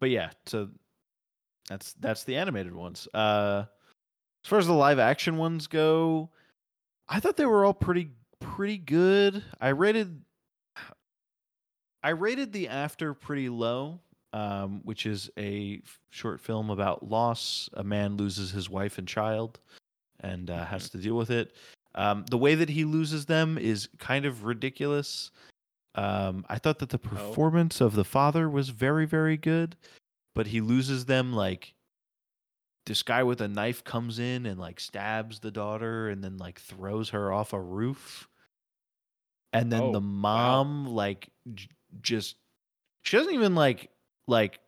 But yeah, so that's the animated ones. As far as the live action ones go, I thought they were all pretty good. I rated The After pretty low, which is a short film about loss. A man loses his wife and child and has to deal with it. The way that he loses them is kind of ridiculous. I thought that the performance of the father was very, very good, but he loses them like... This guy with a knife comes in and like stabs the daughter and then like throws her off a roof. And then the mom just she doesn't even like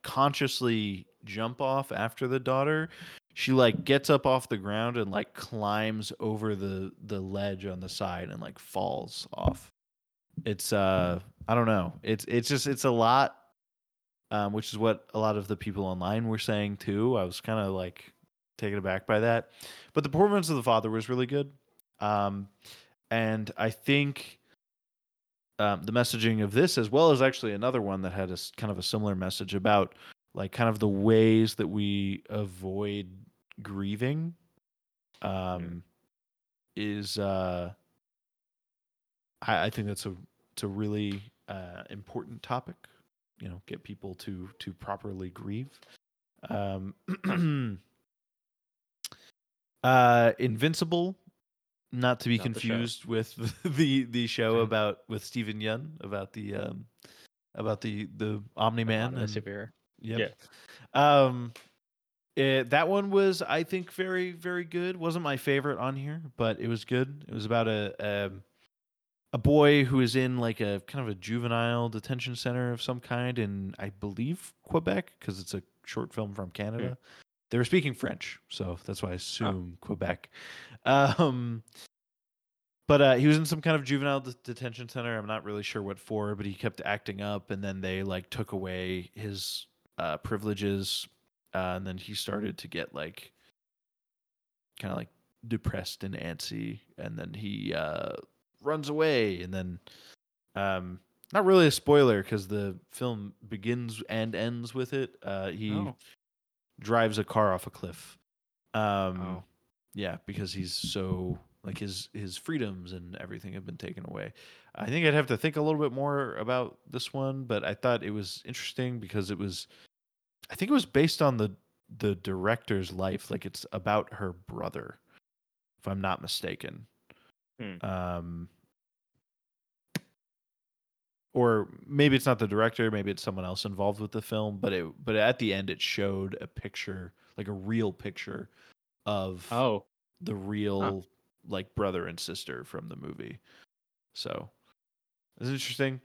consciously jump off after the daughter. She like gets up off the ground and like climbs over the ledge on the side and like falls off. It's I don't know. It's a lot. Which is what a lot of the people online were saying too. I was kind of like taken aback by that, but the performance of the father was really good, and I think the messaging of this, as well as actually another one that had a kind of a similar message about like kind of the ways that we avoid grieving, is I think that's it's a really important topic. You know, get people to properly grieve. Invincible, not to be confused with the show about with Steven Yeun about the Omni-Man and Severe. Yeah. That one was, I think, very, very good. Wasn't my favorite on here, but it was good. It was about a boy who is in like a kind of a juvenile detention center of some kind in, I believe, Quebec, because it's a short film from Canada. Mm. They were speaking French, so that's why I assume Quebec. But he was in some kind of juvenile detention center. I'm not really sure what for, but he kept acting up, and then they like took away his privileges, and then he started to get like kind of like depressed and antsy, and then he runs away, and then not really a spoiler because the film begins and ends with it. He drives a car off a cliff. Yeah, because he's so like his freedoms and everything have been taken away. I think I'd have to think a little bit more about this one, but I thought it was interesting because I think it was based on the director's life. Like it's about her brother, if I'm not mistaken. Or maybe it's not the director, maybe it's someone else involved with the film, but at the end it showed a picture, like a real picture of the real like brother and sister from the movie. So it's interesting.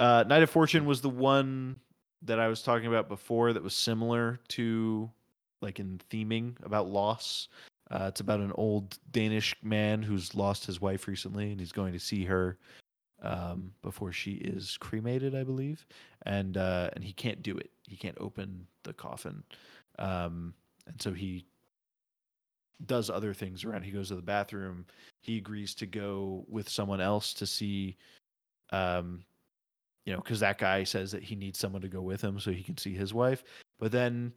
Knight of Fortune was the one that I was talking about before that was similar to like in theming about loss. It's about an old Danish man who's lost his wife recently, and he's going to see her before she is cremated, I believe. And he can't do it. He can't open the coffin. And so he does other things around. He goes to the bathroom. He agrees to go with someone else to see, you know, because that guy says that he needs someone to go with him so he can see his wife. But then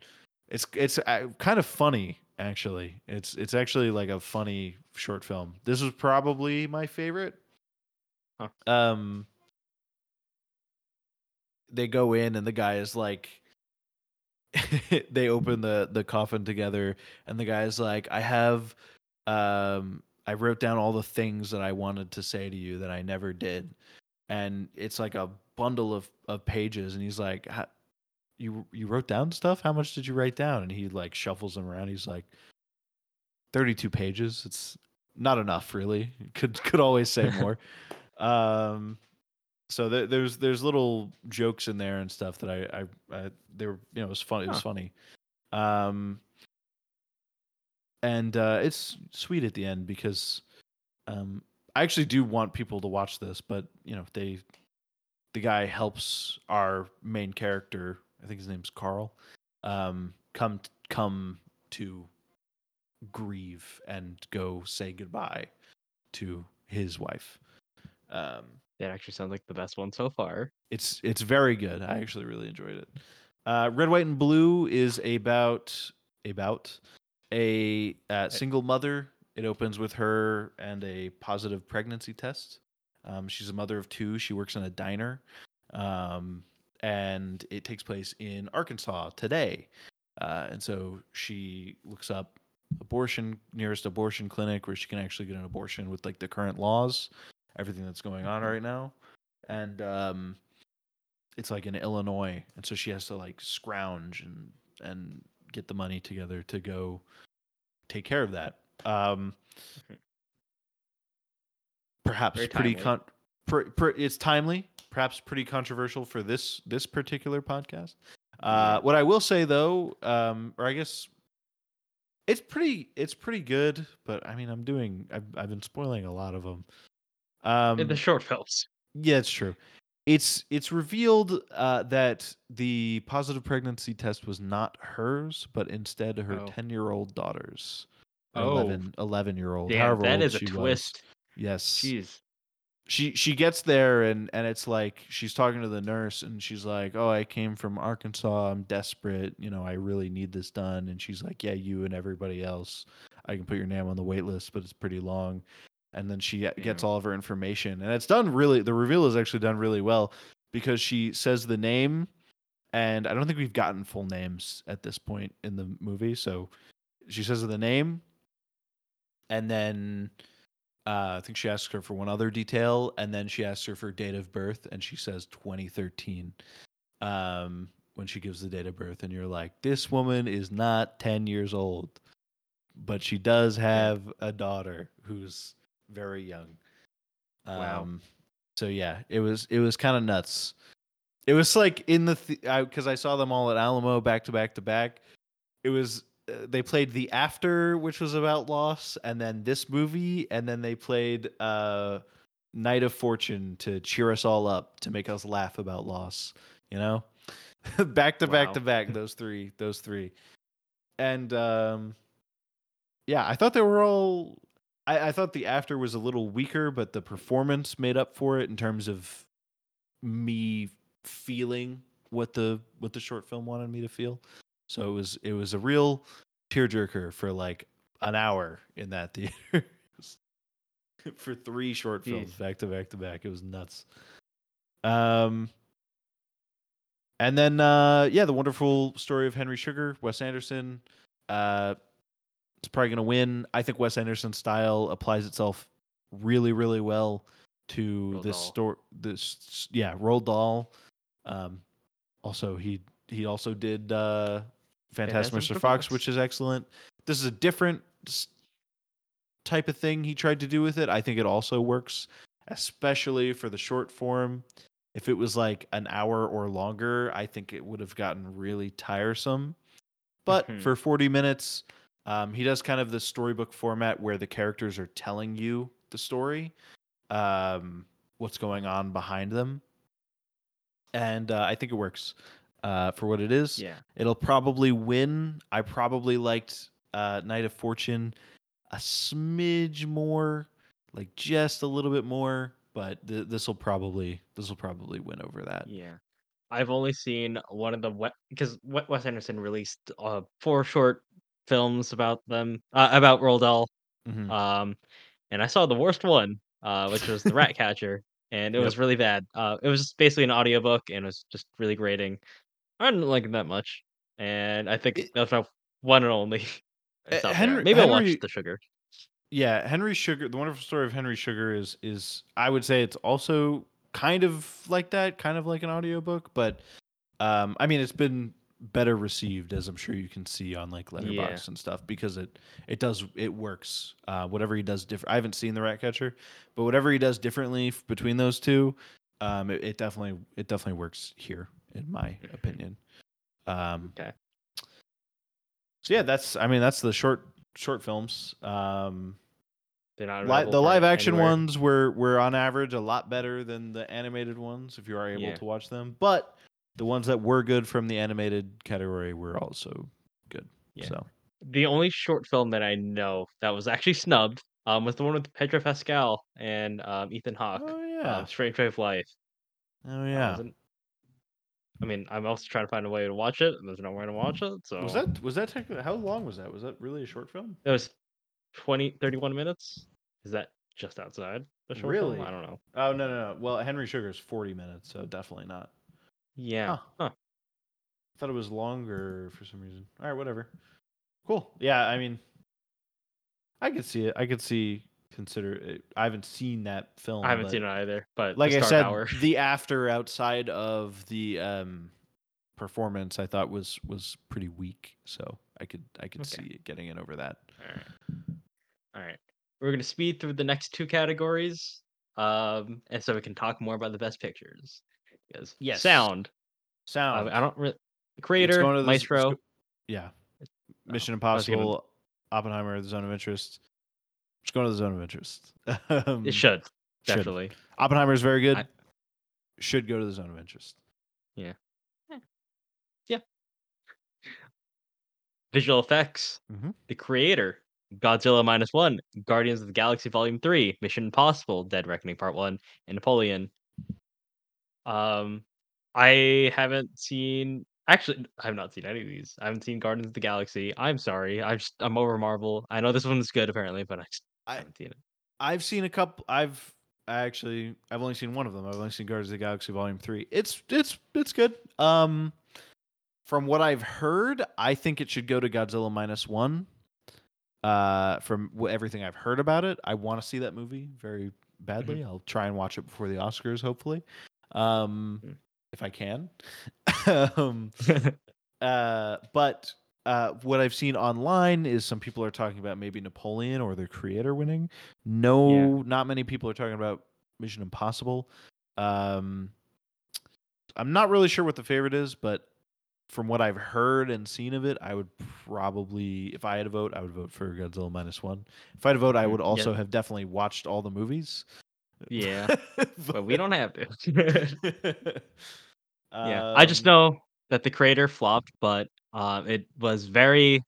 it's kind of funny, actually. It's actually like a funny short film. This was probably my favorite. Huh. They go in and the guy is like, they open the coffin together and the guy's like, I wrote down all the things that I wanted to say to you that I never did. And it's like a bundle of pages. And he's like, you wrote down stuff? How much did you write down? And he like shuffles them around. He's like, 32 pages. It's not enough, really. Could always say more. So there's little jokes in there and stuff that I they were, you know, it was fun. It was funny. And it's sweet at the end because, I actually do want people to watch this, but you know, the guy helps our main character, I think his name's Carl, come to grieve and go say goodbye to his wife. That actually sounds like the best one so far. It's very good. I actually really enjoyed it. Red, White, and Blue is about a single mother. It opens with her and a positive pregnancy test. She's a mother of two. She works in a diner, and it takes place in Arkansas today. And so she looks up nearest abortion clinic where she can actually get an abortion with like the current laws. Everything that's going on right now. And it's like in Illinois. And so she has to like scrounge and get the money together to go take care of that. Perhaps it's timely, perhaps pretty controversial for this particular podcast. What I will say though, or I guess it's pretty good, but I mean, I've been spoiling a lot of them. In the short films. Yeah, it's true. It's revealed that the positive pregnancy test was not hers, but instead her 10-year-old daughter's. 11-year-old. Damn, that is a twist. Was. Yes. Jeez. She gets there and it's like she's talking to the nurse and she's like, "Oh, I came from Arkansas. I'm desperate. You know, I really need this done." And she's like, "Yeah, you and everybody else. I can put your name on the wait list, but it's pretty long." And then she gets all of her information. And the reveal is actually done really well because she says the name. And I don't think we've gotten full names at this point in the movie. So she says the name. And then I think she asks her for one other detail. And then she asks her for date of birth. And she says 2013 when she gives the date of birth. And you're like, this woman is not 10 years old. But she does have a daughter who's very young. Wow. So yeah, it was kind of nuts. It was like in the because I saw them all at Alamo back to back. It was they played The After, which was about loss, and then this movie, and then they played Night of Fortune to cheer us all up, to make us laugh about loss. You know, back to back. Those three, and yeah, I thought they were all. I thought The After was a little weaker, but the performance made up for it in terms of me feeling what the short film wanted me to feel. So it was a real tearjerker for like an hour in that theater for three short films back to back. It was nuts. And then The Wonderful Story of Henry Sugar, Wes Anderson. It's probably going to win. I think Wes Anderson's style applies itself really, really well to Roald this story. Roald Dahl. Also, he also did Fantastic Mr. Fox, which is excellent. This is a different type of thing he tried to do with it. I think it also works, especially for the short form. If it was like an hour or longer, I think it would have gotten really tiresome. But for 40 minutes... he does kind of the storybook format where the characters are telling you the story, what's going on behind them. And I think it works for what it is. Yeah. It'll probably win. I probably liked Knight of Fortune a smidge more, like just a little bit more, but this will probably win over that. Yeah. I've only seen one of the, because Wes Anderson released 4 short films about them, about Roald Dahl. Mm-hmm. And I saw the worst one, which was The Rat Catcher, and it was really bad. It was basically an audiobook, and it was just really grating. I didn't like it that much, and I think that's my one and only. Maybe I'll watch The Sugar. Yeah, Henry Sugar, The Wonderful Story of Henry Sugar is I would say it's also kind of like that, kind of like an audiobook, but I mean, it's been better received, as I'm sure you can see on like Letterboxd and stuff, because it works. Whatever he does different, I haven't seen The Rat Catcher, but whatever he does differently between those two, it definitely works here, in my opinion. Okay. So yeah, that's the short films. The live action ones were on average a lot better than the animated ones, if you are able to watch them, but the ones that were good from the animated category were also good. Yeah. So the only short film that I know that was actually snubbed was the one with Pedro Pascal and Ethan Hawke. Oh yeah, Strange Way of Life. Oh yeah. I mean, I'm also trying to find a way to watch it, and there's nowhere to watch it. So was that technically, how long was that? Was that really a short film? It was 31 minutes. Is that just outside the short film? I don't know. Oh no. Well, Henry Sugar's 40 minutes, so definitely not. Yeah. Huh. I thought it was longer for some reason. All right, whatever. Cool. Yeah, I mean, I could see it. Consider it. I haven't seen that film. I haven't seen it either. But like I said, the after outside of the performance, I thought was pretty weak. So I could see it getting in over that. All right. We're gonna speed through the next two categories, and so we can talk more about the best pictures. Yes. Sound. I don't really. Creator, Maestro. Mission Impossible, Oppenheimer, The Zone of Interest. It's going to The Zone of Interest. It should. Definitely. Oppenheimer is very good. Should go to The Zone of Interest. Yeah. Visual effects. Mm-hmm. The Creator, Godzilla -1, Guardians of the Galaxy Volume 3, Mission Impossible, Dead Reckoning Part 1, and Napoleon. I have not seen any of these. I haven't seen Guardians of the Galaxy. I'm sorry. I'm over Marvel. I know this one is good apparently, but I haven't seen it. I've seen a couple. I've only seen one of them. I've only seen Guardians of the Galaxy Volume 3. It's good. From what I've heard, I think it should go to Godzilla -1. From everything I've heard about it, I want to see that movie very badly. Mm-hmm. I'll try and watch it before the Oscars, hopefully. If I can. But what I've seen online is some people are talking about maybe Napoleon or The Creator winning. Not many people are talking about Mission Impossible. I'm not really sure what the favorite is, but from what I've heard and seen of it, I would probably, if I had a vote, I would vote for Godzilla -1. If I had a vote, I would also have definitely watched all the movies. Yeah, but we don't have to. I just know that The Creator flopped, but it was very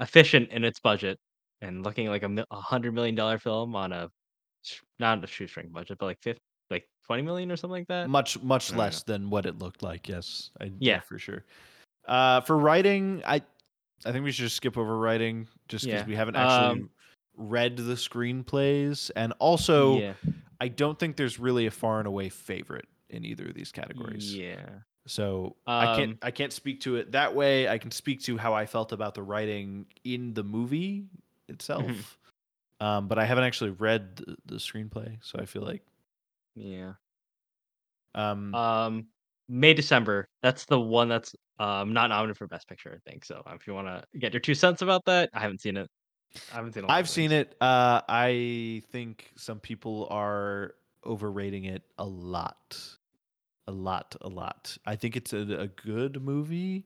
efficient in its budget, and looking like a $100 million film on a not a shoestring budget, but like 50, like 20 million or something like that. Much less than what it looked like. Yes, for sure. For writing, I think we should just skip over writing, just because we haven't actually read the screenplays, and also. Yeah. I don't think there's really a far and away favorite in either of these categories. Yeah. So I can't speak to it that way. I can speak to how I felt about the writing in the movie itself. Mm-hmm. But I haven't actually read the screenplay, so I feel like May, December. That's the one that's not nominated for Best Picture, I think. So if you want to get your 2 cents about that, I haven't seen it. I've seen it. I think some people are overrating it a lot. I think it's a good movie.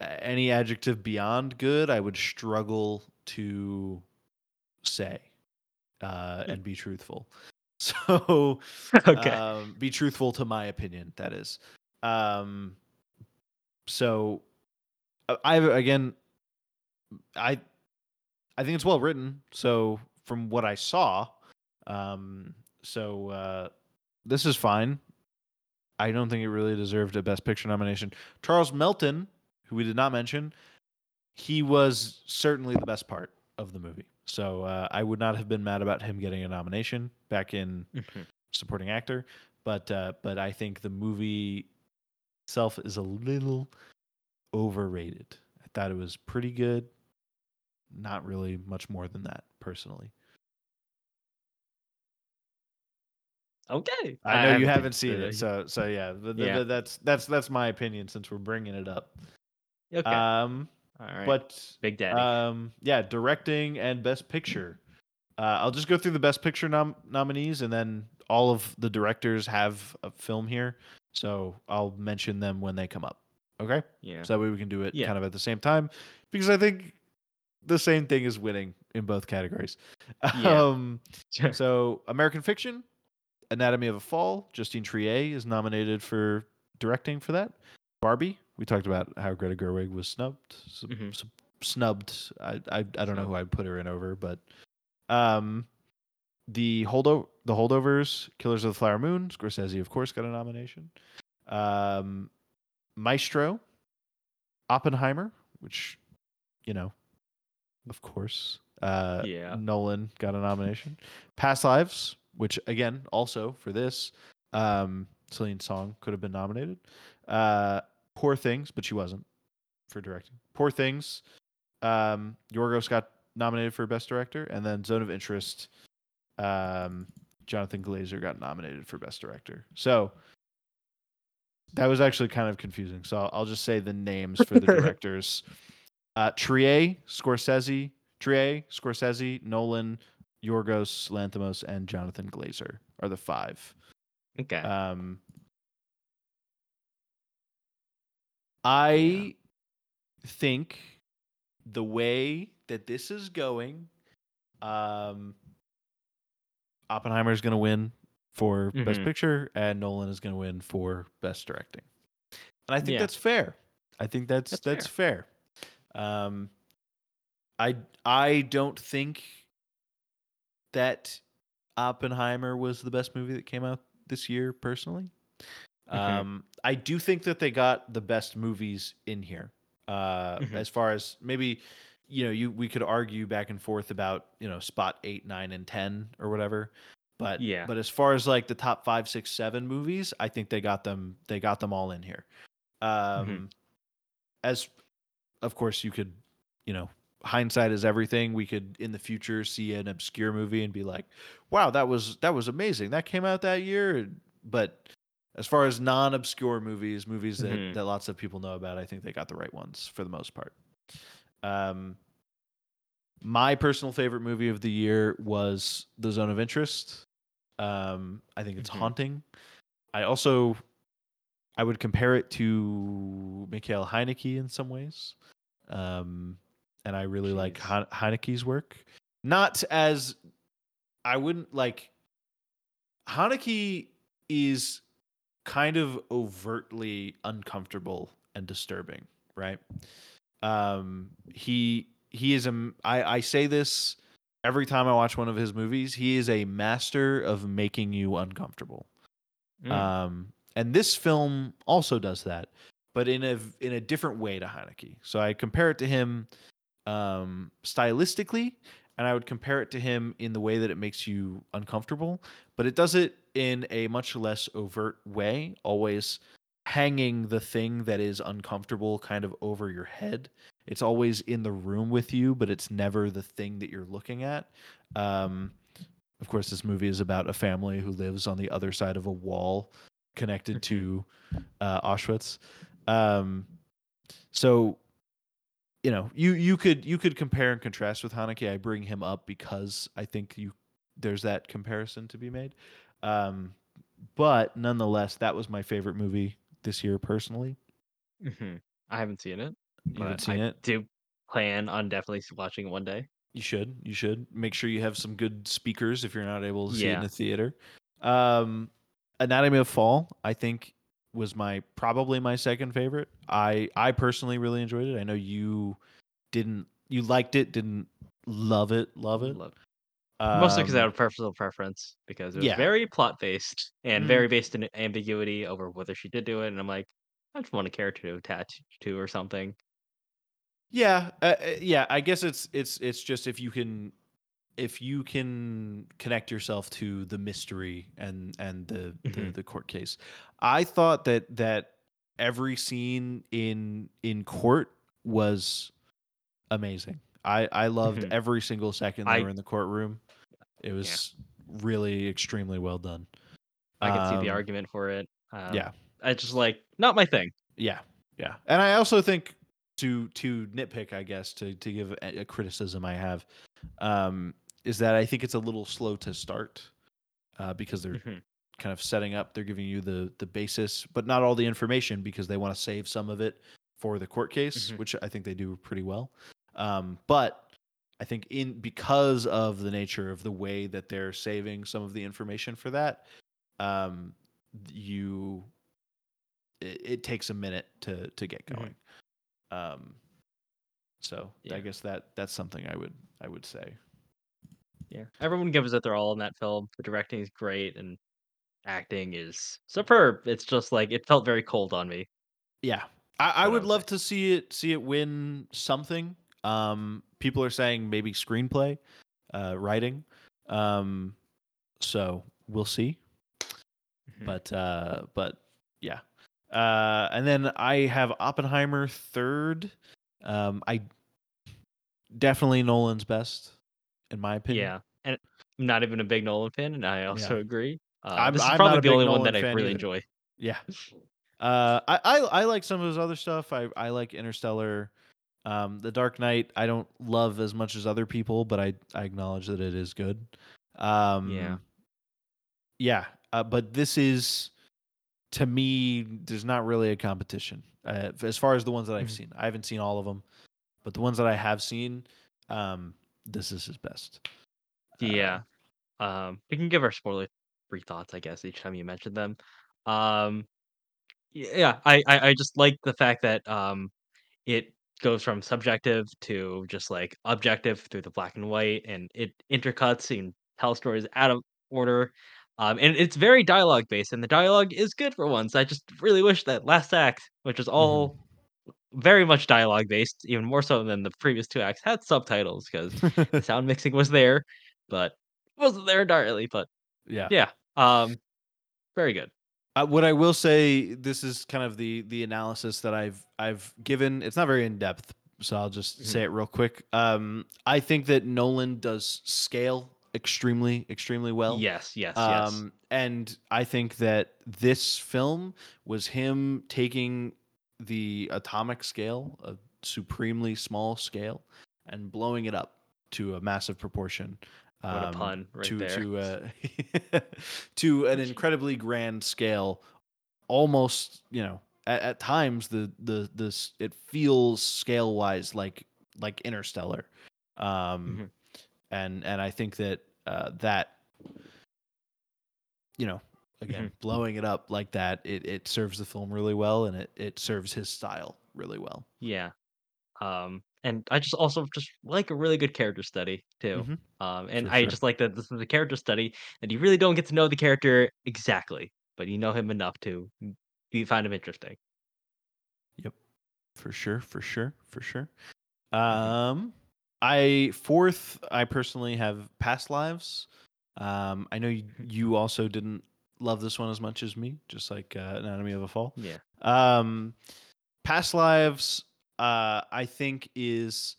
Any adjective beyond good, I would struggle to say and be truthful. So okay. Be truthful to my opinion, that is. So I think it's well written. So from what I saw, this is fine. I don't think it really deserved a Best Picture nomination. Charles Melton, who we did not mention, he was certainly the best part of the movie. So I would not have been mad about him getting a nomination back in supporting actor. But I think the movie itself is a little overrated. I thought it was pretty good. Not really much more than that, personally. Okay. I know you haven't seen it, so yeah. That's my opinion since we're bringing it up. Okay. All right. But Big Daddy. Directing and Best Picture. I'll just go through the Best Picture nominees, and then all of the directors have a film here, so I'll mention them when they come up. Okay. Yeah. So that way we can do it kind of at the same time, because I think the same thing is winning in both categories. Yeah. So American Fiction. Anatomy of a Fall, Justine Triet is nominated for directing for that. Barbie, we talked about how Greta Gerwig was snubbed. Snubbed. I don't know who I'd put her in over, but the Holdovers, Killers of the Flower Moon, Scorsese, of course, got a nomination. Maestro, Oppenheimer, which, of course, Nolan got a nomination. Past Lives, which, again, also for this, Celine Song could have been nominated. Poor Things, but she wasn't for directing. Poor Things. Yorgos got nominated for Best Director. And then Zone of Interest, Jonathan Glazer got nominated for Best Director. So that was actually kind of confusing. So I'll just say the names for the directors. Triet, Scorsese, Nolan, Yorgos Lanthimos, and Jonathan Glazer are the five. Okay. I think the way that this is going, Oppenheimer is going to win for Best Picture, and Nolan is going to win for Best Directing. And I think that's fair. I think that's fair. I don't think that Oppenheimer was the best movie that came out this year, personally. I do think that they got the best movies in here. As far as maybe, we could argue back and forth about, spot 8, 9, and 10 or whatever. But but as far as like the top 5, 6, 7 movies, I think they got them all in here. As of course you could, hindsight is everything. We could in the future see an obscure movie and be like, wow, that was amazing. That came out that year. But as far as non-obscure movies that lots of people know about, I think they got the right ones for the most part. My personal favorite movie of the year was The Zone of Interest. I think it's haunting. I would compare it to Mikhail Haneke in some ways. And I really like Haneke's work. Haneke is kind of overtly uncomfortable and disturbing, right? He is I say this every time I watch one of his movies. He is a master of making you uncomfortable. And this film also does that, but in a different way to Haneke. So I compare it to him stylistically, and I would compare it to him in the way that it makes you uncomfortable, but it does it in a much less overt way, always hanging the thing that is uncomfortable kind of over your head. It's always in the room with you, but it's never the thing that you're looking at. Of course, this movie is about a family who lives on the other side of a wall connected to Auschwitz. So you could compare and contrast with Haneke. I bring him up because I think there's that comparison to be made. But nonetheless, that was my favorite movie this year, personally. I haven't seen it. I do plan on definitely watching it one day. You should. You should. Make sure you have some good speakers if you're not able to see it in a theater. Anatomy of Fall, I think, was probably my second favorite. I personally really enjoyed it. I know you didn't. You liked it, didn't love it. Mostly because I had a personal preference, because it was very plot-based and very based in ambiguity over whether she did do it. And I'm like, I just want a character attached to or something. Yeah. I guess it's just if you can connect yourself to the mystery and the court case. I thought that every scene in court was amazing. I loved every single second they were in the courtroom. It was really extremely well done. I can see the argument for it. I just not my thing. Yeah. And I also think to nitpick, I guess, to give a criticism I have, is that I think it's a little slow to start because they're kind of setting up. They're giving you the basis, but not all the information, because they want to save some of it for the court case, which I think they do pretty well. But I think because of the nature of the way that they're saving some of the information for that, it takes a minute to get going. I guess that's something I would say. Yeah, everyone gives it their all in that film. The directing is great and acting is superb. It's just it felt very cold on me. Yeah, I would love to see it win something. People are saying maybe screenplay, writing. So we'll see. But yeah. And then I have Oppenheimer third. I definitely Nolan's best, in my opinion. Yeah, and I'm not even a big Nolan fan, and I also agree. I'm probably the only Nolan one that I really enjoy. Yeah. I like some of his other stuff. I like Interstellar. The Dark Knight I don't love as much as other people, but I acknowledge that it is good. But this is, to me, there's not really a competition as far as the ones that I've seen. I haven't seen all of them, but the ones that I have seen, this is his best. We can give our spoiler free thoughts, I guess, each time you mention them. I just like the fact that it goes from subjective to just objective through the black and white, and it intercuts and tells stories out of order, and it's very dialogue based, and the dialogue is good for once. I just really wish that last act, which is all very much dialogue based, even more so than the previous two acts, had subtitles, because the sound mixing was there but wasn't there entirely. But very good. What I will say, this is kind of the analysis that I've given. It's not very in depth, so I'll just say it real quick. I think that Nolan does scale extremely, extremely well. Yes. And I think that this film was him taking the atomic scale, a supremely small scale, and blowing it up to a massive proportion. What a pun right there. To an incredibly grand scale, almost, at times the it feels scale wise like Interstellar, and I think that again blowing it up like that, it serves the film really well, and it serves his style really well. Yeah. And I just also just like a really good character study too. I just like that this is a character study, and you really don't get to know the character exactly, but you know him enough to find him interesting. Yep. For sure. I personally have Past Lives. I know you also didn't love this one as much as me, just like Anatomy of a Fall. Yeah. Past Lives, I think is,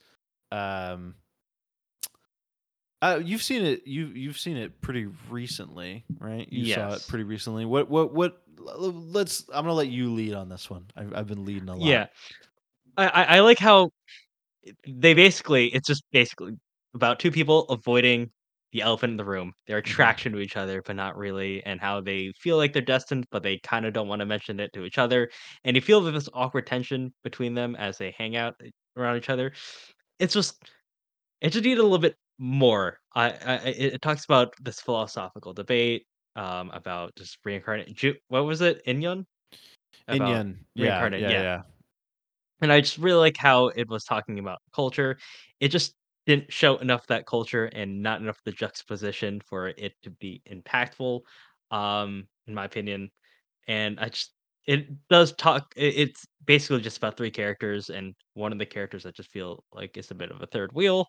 you've seen it pretty recently, right? Saw it pretty recently. What, I'm going to let you lead on this one. I've been leading a lot. Yeah. I like how it's just basically about two people avoiding the elephant in the room, their attraction to each other, but not really, and how they feel like they're destined, but they kind of don't want to mention it to each other. And you feel this awkward tension between them as they hang out around each other. It's just It just needed a little bit more. It talks about this philosophical debate about just reincarnate. What was it? Inyon? Inyon. Reincarnate. Yeah. And I just really like how it was talking about culture. It just didn't show enough of that culture and not enough of the juxtaposition for it to be impactful, in my opinion. And it does talk. It's basically just about three characters, and one of the characters I just feel like is a bit of a third wheel.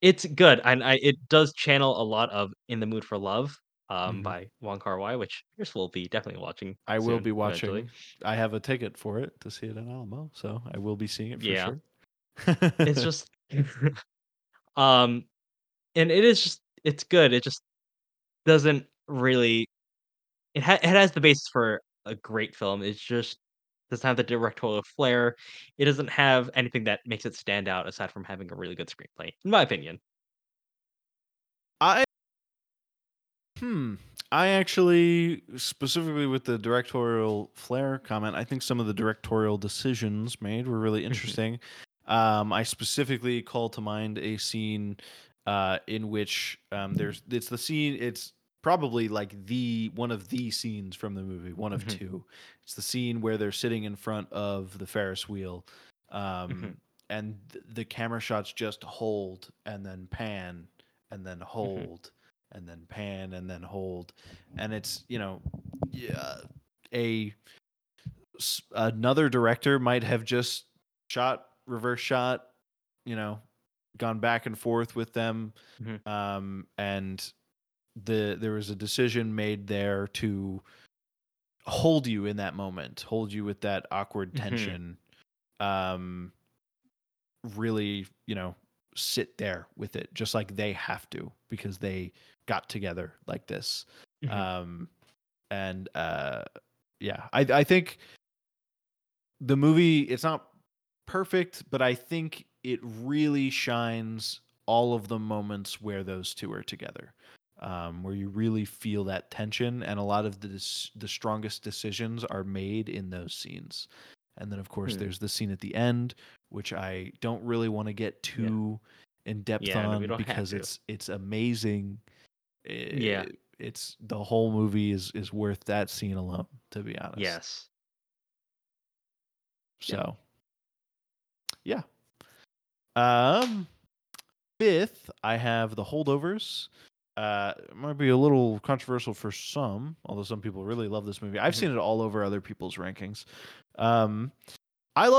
It's good, and it does channel a lot of "In the Mood for Love" by Wong Kar-wai, which yours will be definitely watching. I soon, will be watching. Eventually. I have a ticket for it to see it in Alamo, so I will be seeing it for sure. It's just, and it is just, it's good. It just doesn't really. It has the basis for a great film. It just doesn't have the directorial flair. It doesn't have anything that makes it stand out aside from having a really good screenplay, in my opinion. I actually, specifically with the directorial flair comment, I think some of the directorial decisions made were really interesting. I specifically call to mind a scene in which it's probably like the one of the scenes from the movie, one of two. It's the scene where they're sitting in front of the Ferris wheel, and the camera shots just hold and then pan and then hold and then pan and then hold, and it's another director might have just shot reverse shot, gone back and forth with them, and there was a decision made there to hold you in that moment, hold you with that awkward tension, really, sit there with it just like they have to because they got together like this. I think the movie, it's not perfect, but I think it really shines all of the moments where those two are together. Where you really feel that tension, and a lot of the strongest decisions are made in those scenes. And then, of course, there's the scene at the end, which I don't really want to get too in depth on because it's amazing. It's the whole movie is worth that scene alone, to be honest. Yes. So, fifth, I have The Holdovers. It might be a little controversial for some, although some people really love this movie. I've seen it all over other people's rankings. I love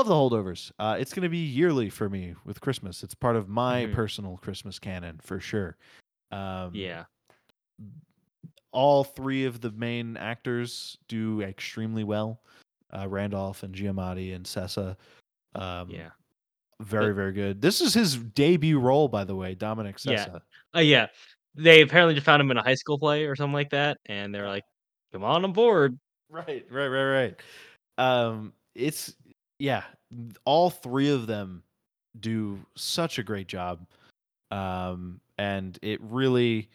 The Holdovers. It's going to be yearly for me with Christmas. It's part of my personal Christmas canon for sure. All three of the main actors do extremely well. Randolph and Giamatti and Sessa. Very, very good. This is his debut role, by the way, Dominic Sessa. They apparently just found him in a high school play or something like that, and they're like, "Come on board!" Right. All three of them do such a great job, and it really,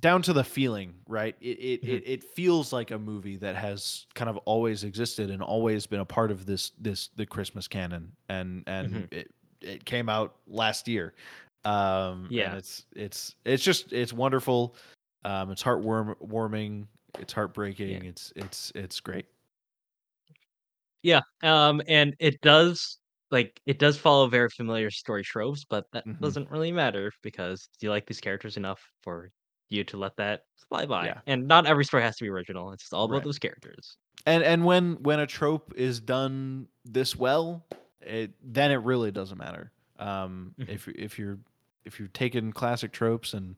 down to the feeling, right? It feels like a movie that has kind of always existed and always been a part of the Christmas canon, and It came out last year. And it's wonderful. It's heartwarming. It's heartbreaking. Yeah. It's great. Yeah. And it does follow very familiar story tropes, but that doesn't really matter because you like these characters enough for you to let that fly by. Yeah. And not every story has to be original. It's just all about those characters. And when a trope is done this well, then it really doesn't matter. If you're taking classic tropes and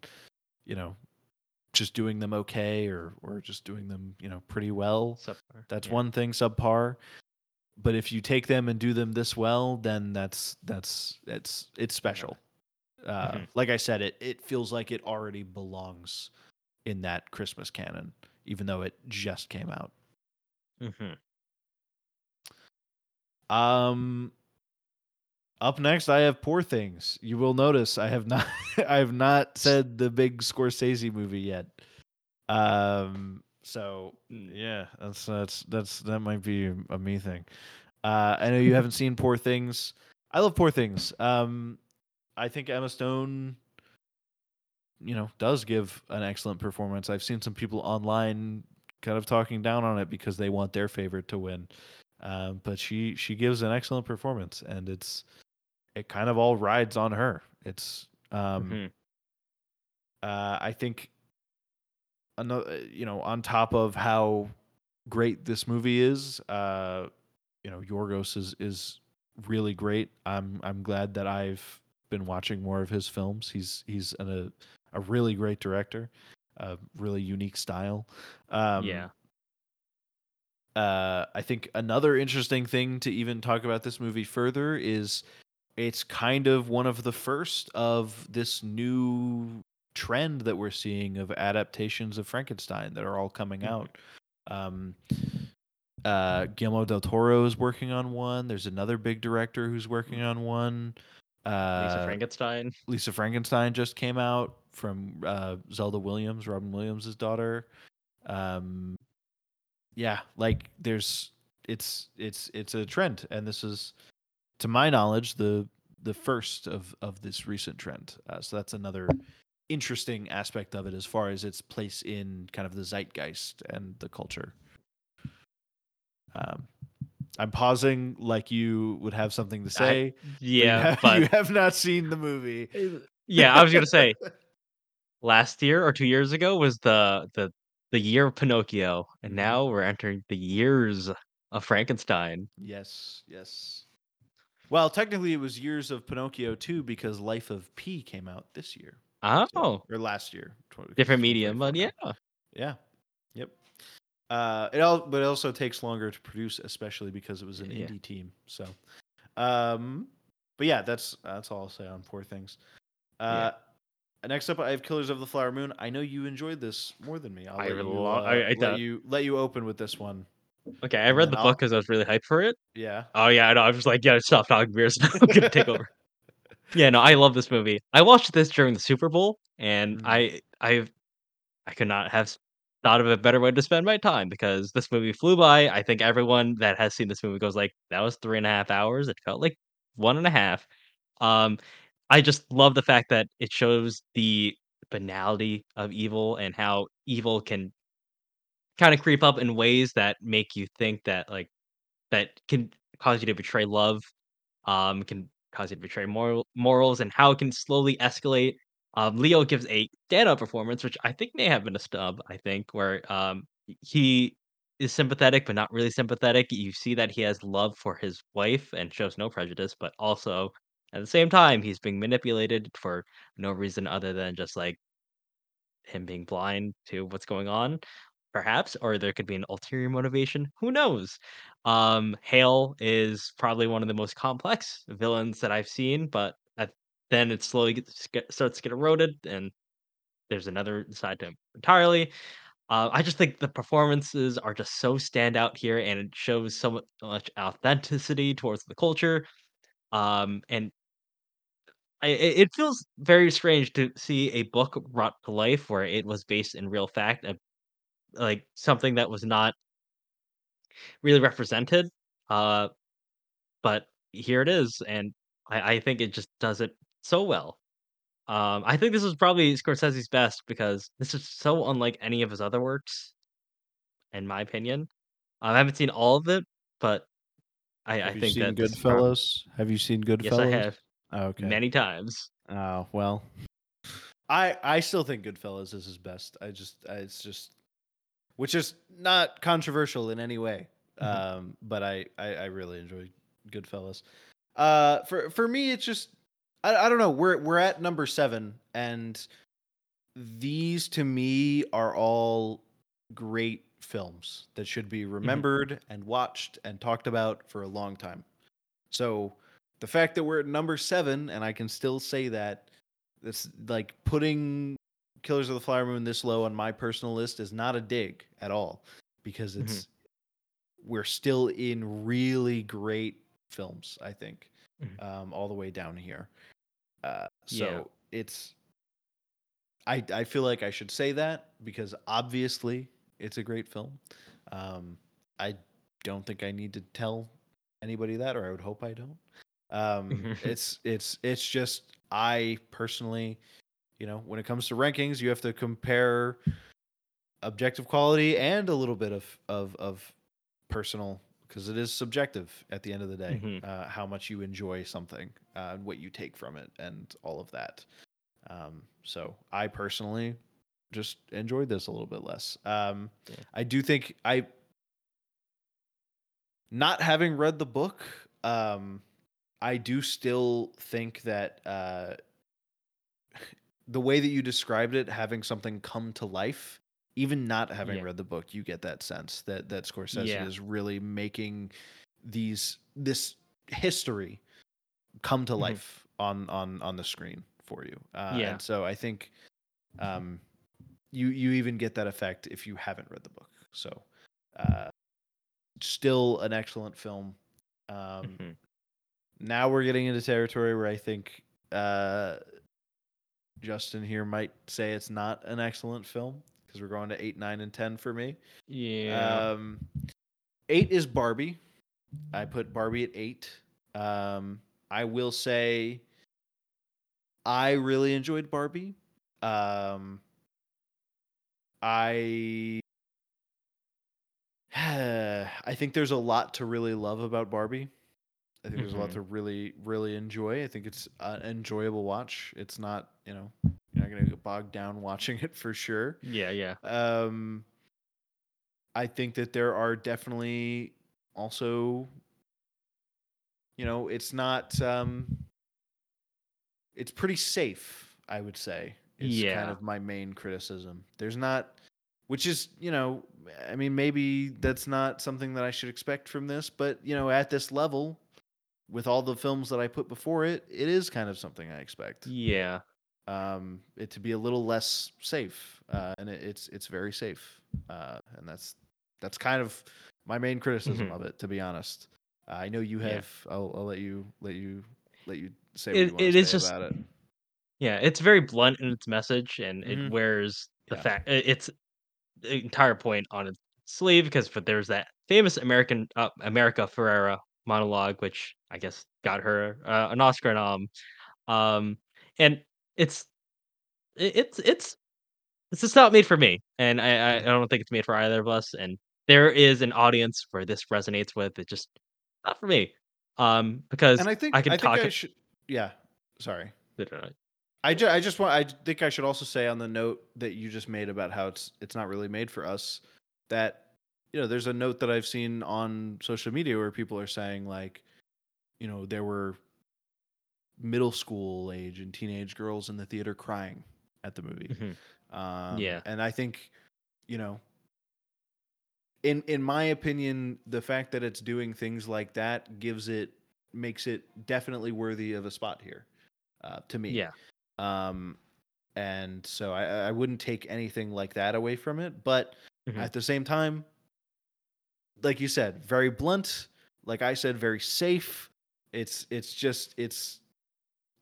just doing them okay or just doing them pretty well, subpar. That's one thing, subpar. But if you take them and do them this well, then it's special. Yeah. Like I said, it feels like it already belongs in that Christmas canon, even though it just came out. Up next, I have Poor Things. You will notice I have not said the big Scorsese movie yet. So yeah, that might be a me thing. I know you haven't seen Poor Things. I love Poor Things. I think Emma Stone, you know, does give an excellent performance. I've seen some people online kind of talking down on it because they want their favorite to win. But she gives an excellent performance, and it kind of all rides on her. It's I think another, you know, on top of how great this movie is, you know, Yorgos is really great. I'm glad that I've been watching more of his films. He's a really great director, a really unique style. I think another interesting thing to even talk about this movie further is it's kind of one of the first of this new trend that we're seeing of adaptations of Frankenstein that are all coming out. Guillermo del Toro is working on one. There's another big director who's working on one. Lisa Frankenstein. Lisa Frankenstein just came out from Zelda Williams, Robin Williams' daughter. Yeah, like there's it's a trend, and this is, to my knowledge, the first of this recent trend. So that's another interesting aspect of it as far as its place in kind of the zeitgeist and the culture. I'm pausing like you would have something to say. You have not seen the movie. Yeah, I was going to say, last year or 2 years ago was the year of Pinocchio, and now we're entering the years of Frankenstein. Yes. Well, technically it was years of Pinocchio too, because Life of P came out this year. Oh. So, or last year. Different medium, but yeah. Yeah. Yep. But it also takes longer to produce, especially because it was an indie team. So, but yeah, that's all I'll say on Poor Things. Next up, I have Killers of the Flower Moon. I know you enjoyed this more than me. I'll let you open with this one. Okay, I read the book because I was really hyped for it. Yeah. Oh yeah, I know. I'm just like, stop talking beers. I'm gonna take over. Yeah, no, I love this movie. I watched this during the Super Bowl, and I could not have thought of a better way to spend my time, because this movie flew by. I think everyone that has seen this movie goes like, that was 3.5 hours. It felt like 1.5. I just love the fact that it shows the banality of evil and how evil can kind of creep up in ways that make you think that, like, that can cause you to betray love, can cause you to betray morals, and how it can slowly escalate. Leo gives a stand-up performance, which I think may have been a snub, I think, where he is sympathetic but not really sympathetic. You see that he has love for his wife and shows no prejudice, but also at the same time he's being manipulated for no reason other than just like him being blind to what's going on, perhaps, or there could be an ulterior motivation. Who knows? Hale is probably one of the most complex villains that I've seen, but then it slowly starts to get eroded, and there's another side to him entirely. I just think the performances are just so standout here, and it shows so much authenticity towards the culture. And it feels very strange to see a book brought to life where it was based in real fact, like something that was not really represented. But here it is, and I think it just does it so well. I think this is probably Scorsese's best, because this is so unlike any of his other works, in my opinion. I haven't seen all of it, but I think that Goodfellas. Have you seen Goodfellas? Yes, I have. Oh, okay. Many times. Oh, well. I still think Goodfellas is his best. Which is not controversial in any way. But I really enjoyed Goodfellas. For me, it's just, I don't know. We're at number 7, and these to me are all great films that should be remembered and watched and talked about for a long time. So the fact that we're at number 7, and I can still say that, it's like putting Killers of the Flower Moon this low on my personal list is not a dig at all, because we're still in really great films, I think, all the way down here. I feel like I should say that, because obviously it's a great film. I don't think I need to tell anybody that, or I would hope I don't. It's just, I personally, you know, when it comes to rankings, you have to compare objective quality and a little bit of personal, because it is subjective at the end of the day, how much you enjoy something, and what you take from it and all of that. So I personally just enjoyed this a little bit less. I do think not having read the book, I do still think that the way that you described it, having something come to life, even not having read the book, you get that sense that Scorsese is really making this history come to life on the screen for you. And so I think you even get that effect if you haven't read the book. So still an excellent film. Now we're getting into territory where I think Justin here might say it's not an excellent film, because we're going to 8, 9, and 10 for me. 8 is Barbie. I put Barbie at 8. I will say I really enjoyed Barbie. I think there's a lot to really love about Barbie. I think there's a lot to really, really enjoy. I think it's an enjoyable watch. It's not, you're not going to get bogged down watching it for sure. I think that there are definitely also, it's not, it's pretty safe, I would say. It's kind of my main criticism. There's not, which is, maybe that's not something that I should expect from this, but, at this level, with all the films that I put before it, it is kind of something I expect. It to be a little less safe, and it's very safe, and that's kind of my main criticism of it, to be honest. I know you have. I'll let you say what you want to say about it. Yeah, it's very blunt in its message, and it wears the fact it's the entire point on its sleeve, because there's that famous America Ferrera monologue, which I guess got her an Oscar nom, and it's just not made for me, and I don't think it's made for either of us, and there is an audience where this resonates with it, just not for me, because I think I should also say, on the note that you just made about how it's not really made for us, that there's a note that I've seen on social media where people are saying, like, there were middle school age and teenage girls in the theater crying at the movie. And I think, in my opinion, the fact that it's doing things like that makes it definitely worthy of a spot here, to me. And so I wouldn't take anything like that away from it, but at the same time, like you said, very blunt. Like I said, very safe. It's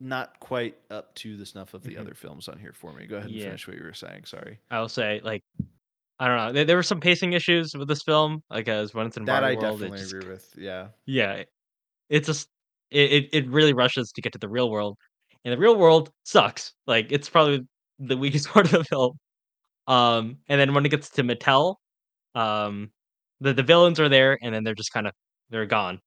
not quite up to the snuff of the other films on here for me. Go ahead and finish what you were saying. Sorry. I'll say, I don't know. There were some pacing issues with this film. As when it's in Barbie world, definitely agree with. It really rushes to get to the real world, and the real world sucks. It's probably the weakest part of the film. And then when it gets to Mattel, the villains are there, and then they're just they're gone.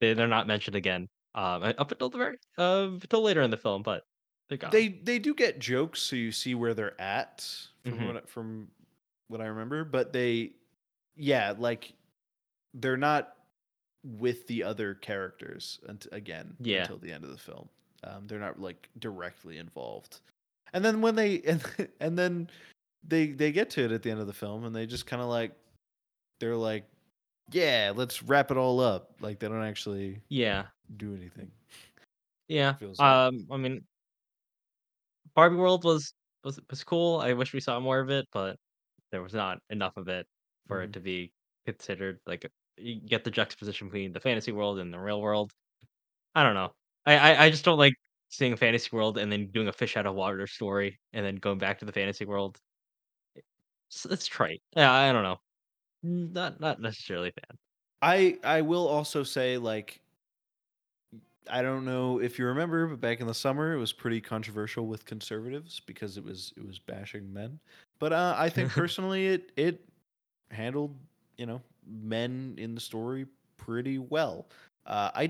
They're not mentioned again. Up until until later in the film, but they're gone. They do get jokes, so you see where they're at from what I remember. But they're not with the other characters until the end of the film. They're not directly involved. And then when they get to it at the end of the film, and they just they're like, yeah, let's wrap it all up. They don't actually do anything. Barbie World was cool. I wish we saw more of it, but there was not enough of it for it to be considered. You get the juxtaposition between the fantasy world and the real world. I don't know. I just don't like seeing a fantasy world and then doing a fish out of water story and then going back to the fantasy world. It's trite. I don't know. Not necessarily a fan. I will also say, like, I don't know if you remember, but back in the summer, it was pretty controversial with conservatives because it was bashing men. But I think personally, it handled, you know, men in the story pretty well. I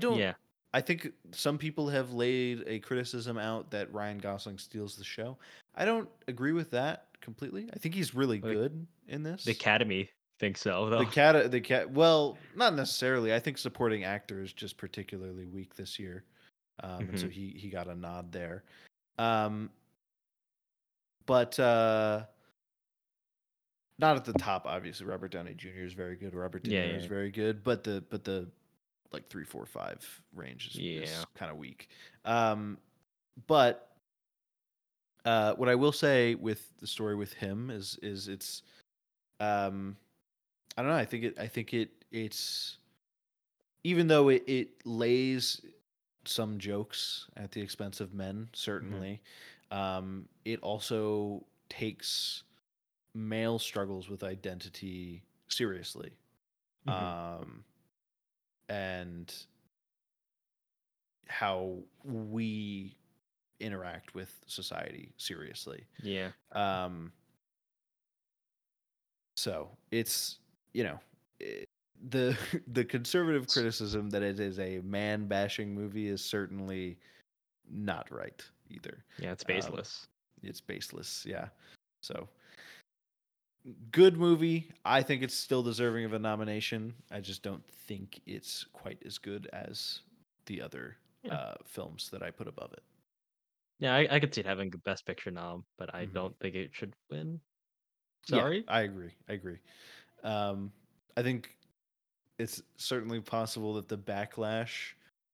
think some people have laid a criticism out that Ryan Gosling steals the show. I don't agree with that completely. I think he's really good in this. The Academy thinks so, though. Well, not necessarily. I think supporting actor is just particularly weak this year, and so he got a nod there. But not at the top, obviously. Robert Downey Jr. is very good. Robert De Niro is very good, but the like 3, 4, 5 range is kind of weak. But what I will say with the story with him is it's I don't know. I think it's even though it lays some jokes at the expense of men, certainly, it also takes male struggles with identity seriously. And how we interact with society seriously. Yeah. So it's, you know, the conservative criticism that it is a man-bashing movie is certainly not right either. Yeah, it's baseless. Yeah. So good movie. I think it's still deserving of a nomination. I just don't think it's quite as good as the other films that I put above it. Yeah, I could see it having a Best Picture nom, but I don't think it should win. Sorry? Yeah, I agree. I think it's certainly possible that the backlash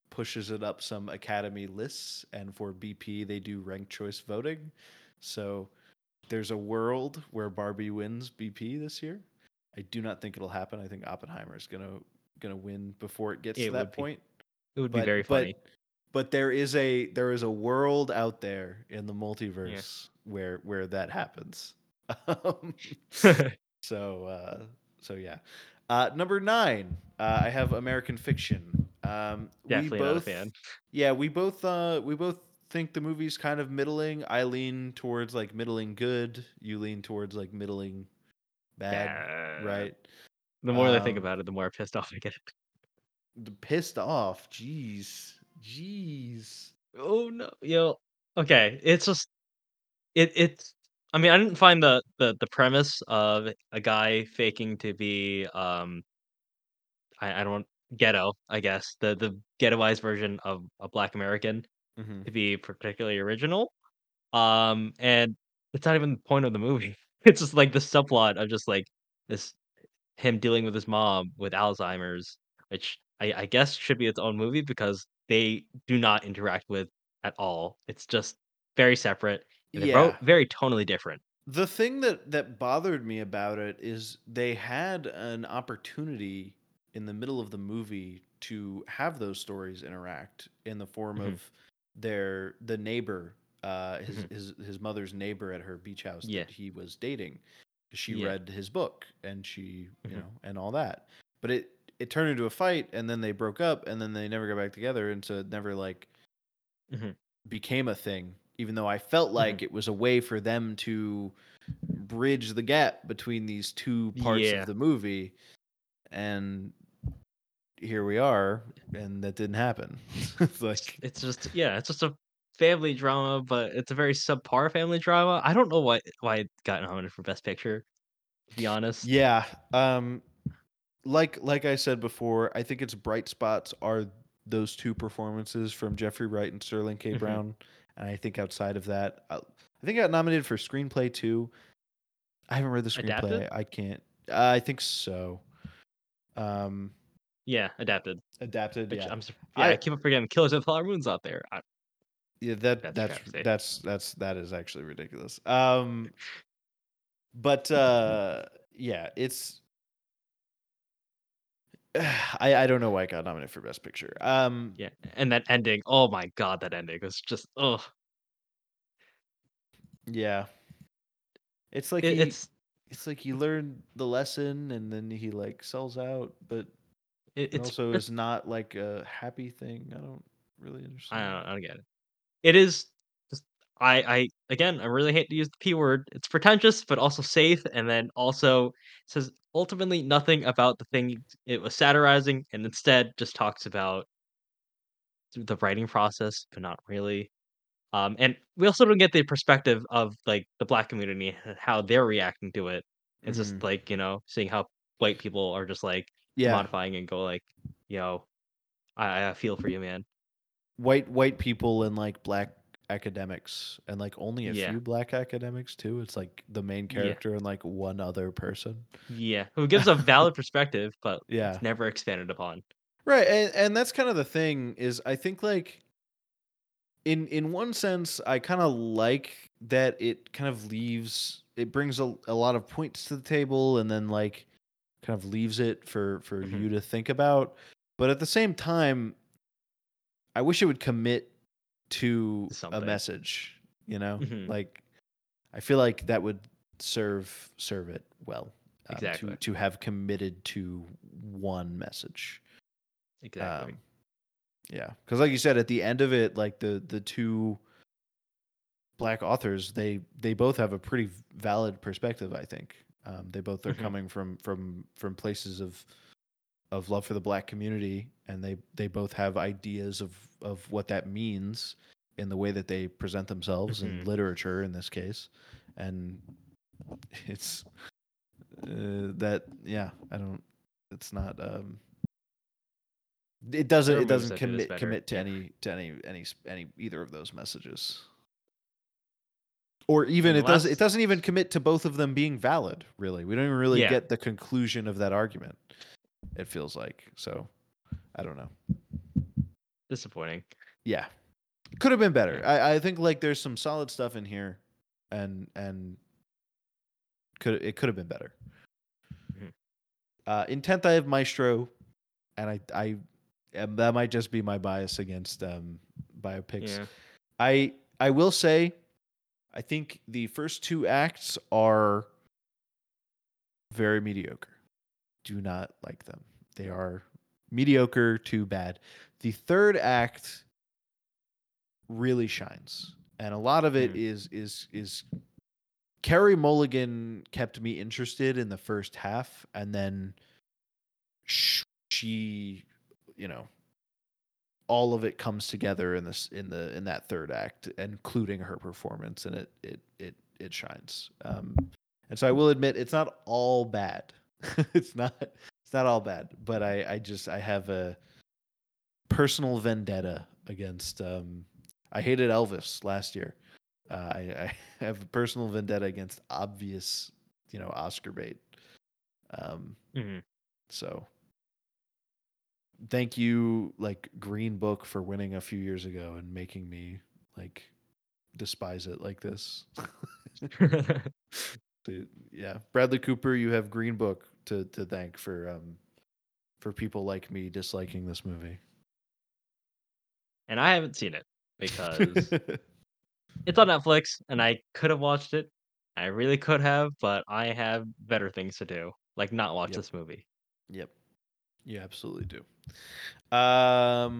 pushes it up some Academy lists, and for BP, they do ranked choice voting. So there's a world where Barbie wins BP this year. I do not think it'll happen. I think Oppenheimer is gonna win before it gets to that point. It would be very funny. But there is a world out there in the multiverse where that happens. So yeah. Number 9, I have American Fiction. Definitely not a fan. Yeah, we both think the movie's kind of middling. I lean towards like middling good. You lean towards like middling bad. Right? The more I think about it, the more pissed off I get. Pissed off? Jeez. Oh no. Yo. Okay. It's just it's I mean, I didn't find the premise of a guy faking to be I don't ghetto, I guess. The ghettoized version of a Black American to be particularly original. And it's not even the point of the movie. It's just like the subplot of just like this him dealing with his mom with Alzheimer's, which I guess should be its own movie because they do not interact with at all. It's just very separate. And they're very tonally different. The thing that bothered me about it is they had an opportunity in the middle of the movie to have those stories interact in the form of the neighbor, his mother's neighbor at her beach house that he was dating. She read his book and she, you know, and all that. But it turned into a fight, and then they broke up, and then they never got back together, and so it never like became a thing. Even though I felt like it was a way for them to bridge the gap between these two parts of the movie, and here we are, and that didn't happen. It's like it's just a family drama, but it's a very subpar family drama. I don't know why it got nominated for Best Picture, to be honest. Yeah, like I said before, I think its bright spots are those two performances from Jeffrey Wright and Sterling K. Brown. And I think outside of that, I think I got nominated for screenplay too. I haven't read the screenplay. Adapted? I can't. I think so. Yeah, adapted. Which, yeah. I keep forgetting Killers of the Flower Moon's out there. That is actually ridiculous. It's. I don't know why I got nominated for Best Picture. And that ending, oh my god, that ending was just yeah. It's like it's like he learned the lesson and then he like sells out, but It's not like a happy thing. I don't really understand. I don't get it. It is just I really hate to use the P word. It's pretentious, but also safe, and then also says ultimately nothing about the thing it was satirizing, and instead just talks about the writing process, but not really. And we also don't get the perspective of like the Black community and how they're reacting to it. It's just like, you know, seeing how white people are just like modifying and go like, you know, I feel for you, man. White people and like Black academics, and like only a few Black academics too. It's like the main character and like one other person. Yeah, who gives a valid perspective, but it's never expanded upon. Right, and that's kind of the thing is I think like in one sense I kind of like that it kind of leaves, it brings a lot of points to the table and then like kind of leaves it for you to think about. But at the same time, I wish it would commit to something. A message, you know? Like I feel like that would serve it well. Exactly. To have committed to one message. Exactly. Yeah, because like you said, at the end of it, like the two Black authors, they both have a pretty valid perspective. I think they both are coming from places of love for the Black community, and they both have ideas of what that means in the way that they present themselves in literature, in this case, and it's it's not. It doesn't commit to any either of those messages, or even it doesn't even commit to both of them being valid. Really, we don't even really get the conclusion of that argument. It feels like so. I don't know. Disappointing. Yeah, could have been better. I think like there's some solid stuff in here, and could have been better. In 10th, I have Maestro, and I. And that might just be my bias against biopics. Yeah. I will say, I think the first two acts are very mediocre. Do not like them. They are mediocre to bad. The third act really shines, and a lot of it is Carrie Mulligan kept me interested in the first half, and then she. You know, all of it comes together in that third act, including her performance, and it shines. And so I will admit it's not all bad. it's not all bad, but I have a personal vendetta against. I hated Elvis last year. I have a personal vendetta against obvious, you know, Oscar bait. So. Thank you, like Green Book, for winning a few years ago and making me like despise it like this. Dude, yeah, Bradley Cooper, you have Green Book to thank for people like me disliking this movie. And I haven't seen it because it's on Netflix, and I could have watched it. I really could have, but I have better things to do, like not watch this movie. Yep. You absolutely do. So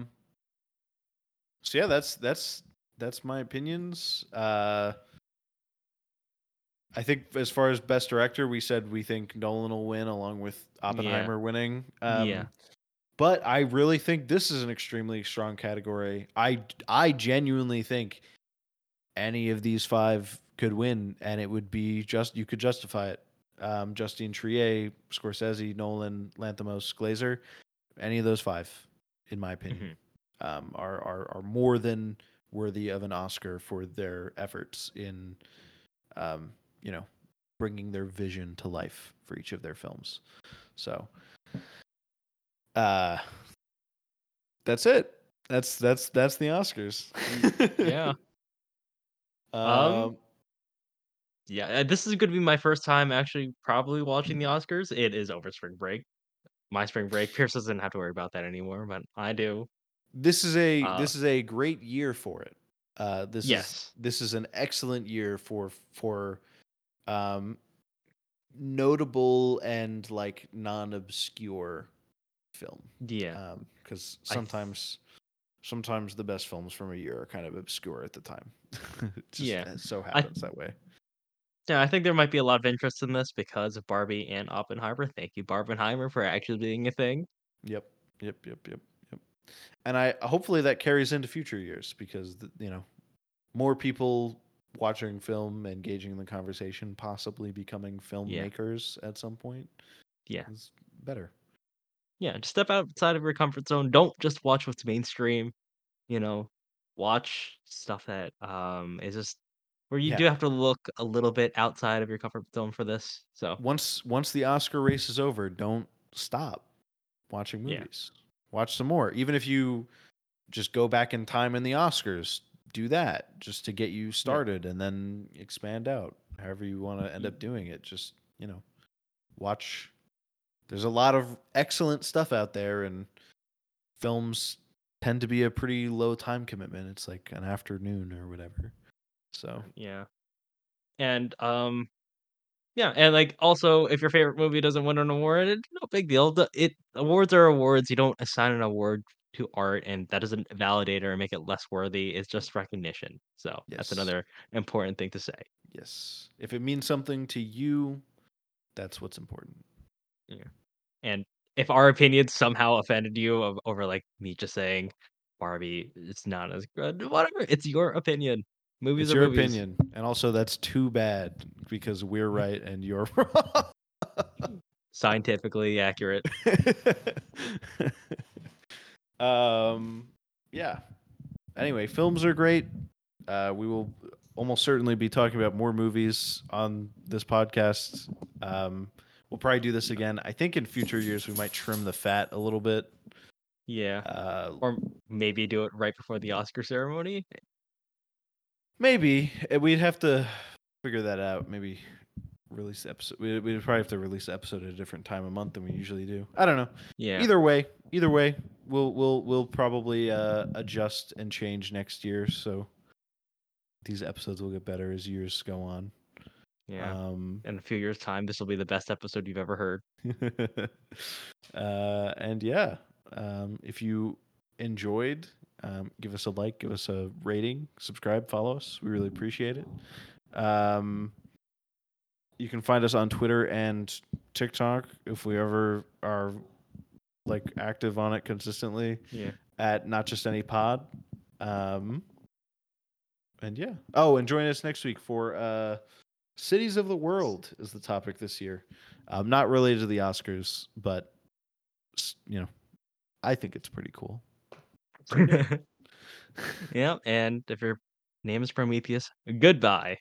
yeah, that's my opinions. I think as far as best director, we said we think Nolan will win, along with Oppenheimer winning. But I really think this is an extremely strong category. I genuinely think any of these five could win, and it would be you could justify it. Justine Triet, Scorsese, Nolan, Lanthimos, Glazer, any of those five, in my opinion, are more than worthy of an Oscar for their efforts in, you know, bringing their vision to life for each of their films. So, that's it. That's the Oscars. Yeah. Yeah, this is going to be my first time actually probably watching the Oscars. It is over spring break. My spring break. Pierce doesn't have to worry about that anymore, but I do. This is a great year for it. This is an excellent year for notable and like non-obscure film. Yeah. Because sometimes the best films from a year are kind of obscure at the time. It so happens that way. Yeah, I think there might be a lot of interest in this because of Barbie and Oppenheimer. Thank you, Barbenheimer, for actually being a thing. Yep. And I hopefully that carries into future years because, you know, more people watching film, engaging in the conversation, possibly becoming filmmakers at some point. Yeah. It's better. Yeah, just step outside of your comfort zone. Don't just watch what's mainstream. You know, watch stuff that is just where you do have to look a little bit outside of your comfort zone for this. So once the Oscar race is over, don't stop watching movies. Yeah. Watch some more. Even if you just go back in time in the Oscars, do that just to get you started and then expand out. However you want to end up doing it, just, you know, watch. There's a lot of excellent stuff out there, and films tend to be a pretty low time commitment. It's like an afternoon or whatever. So yeah, and also, if your favorite movie doesn't win an award, it's no big deal. Awards are awards. You don't assign an award to art, and that doesn't validate or make it less worthy. It's just recognition. So that's another important thing to say. Yes, if it means something to you, that's what's important. Yeah, and if our opinion somehow offended you over like me just saying Barbie, it's not as good. Whatever, it's your opinion. Movies are your opinion, and also that's too bad because we're right and you're wrong. Scientifically accurate. Yeah. Anyway, films are great. We will almost certainly be talking about more movies on this podcast. We'll probably do this again. I think in future years we might trim the fat a little bit. Yeah. Or maybe do it right before the Oscar ceremony. Maybe we'd have to figure that out. Maybe release the episode. We'd probably have to release the episode at a different time a month than we usually do. I don't know. Yeah. Either way, we'll probably adjust and change next year. So these episodes will get better as years go on. Yeah. In a few years' time, this will be the best episode you've ever heard. If you enjoyed. Give us a like, give us a rating, subscribe, follow us. We really appreciate it. You can find us on Twitter and TikTok if we ever are like active on it consistently. Yeah. At Not Just Any Pod. And join us next week for Cities of the World is the topic this year. Not related to the Oscars, but you know, I think it's pretty cool. Yeah, and if your name is Prometheus, goodbye.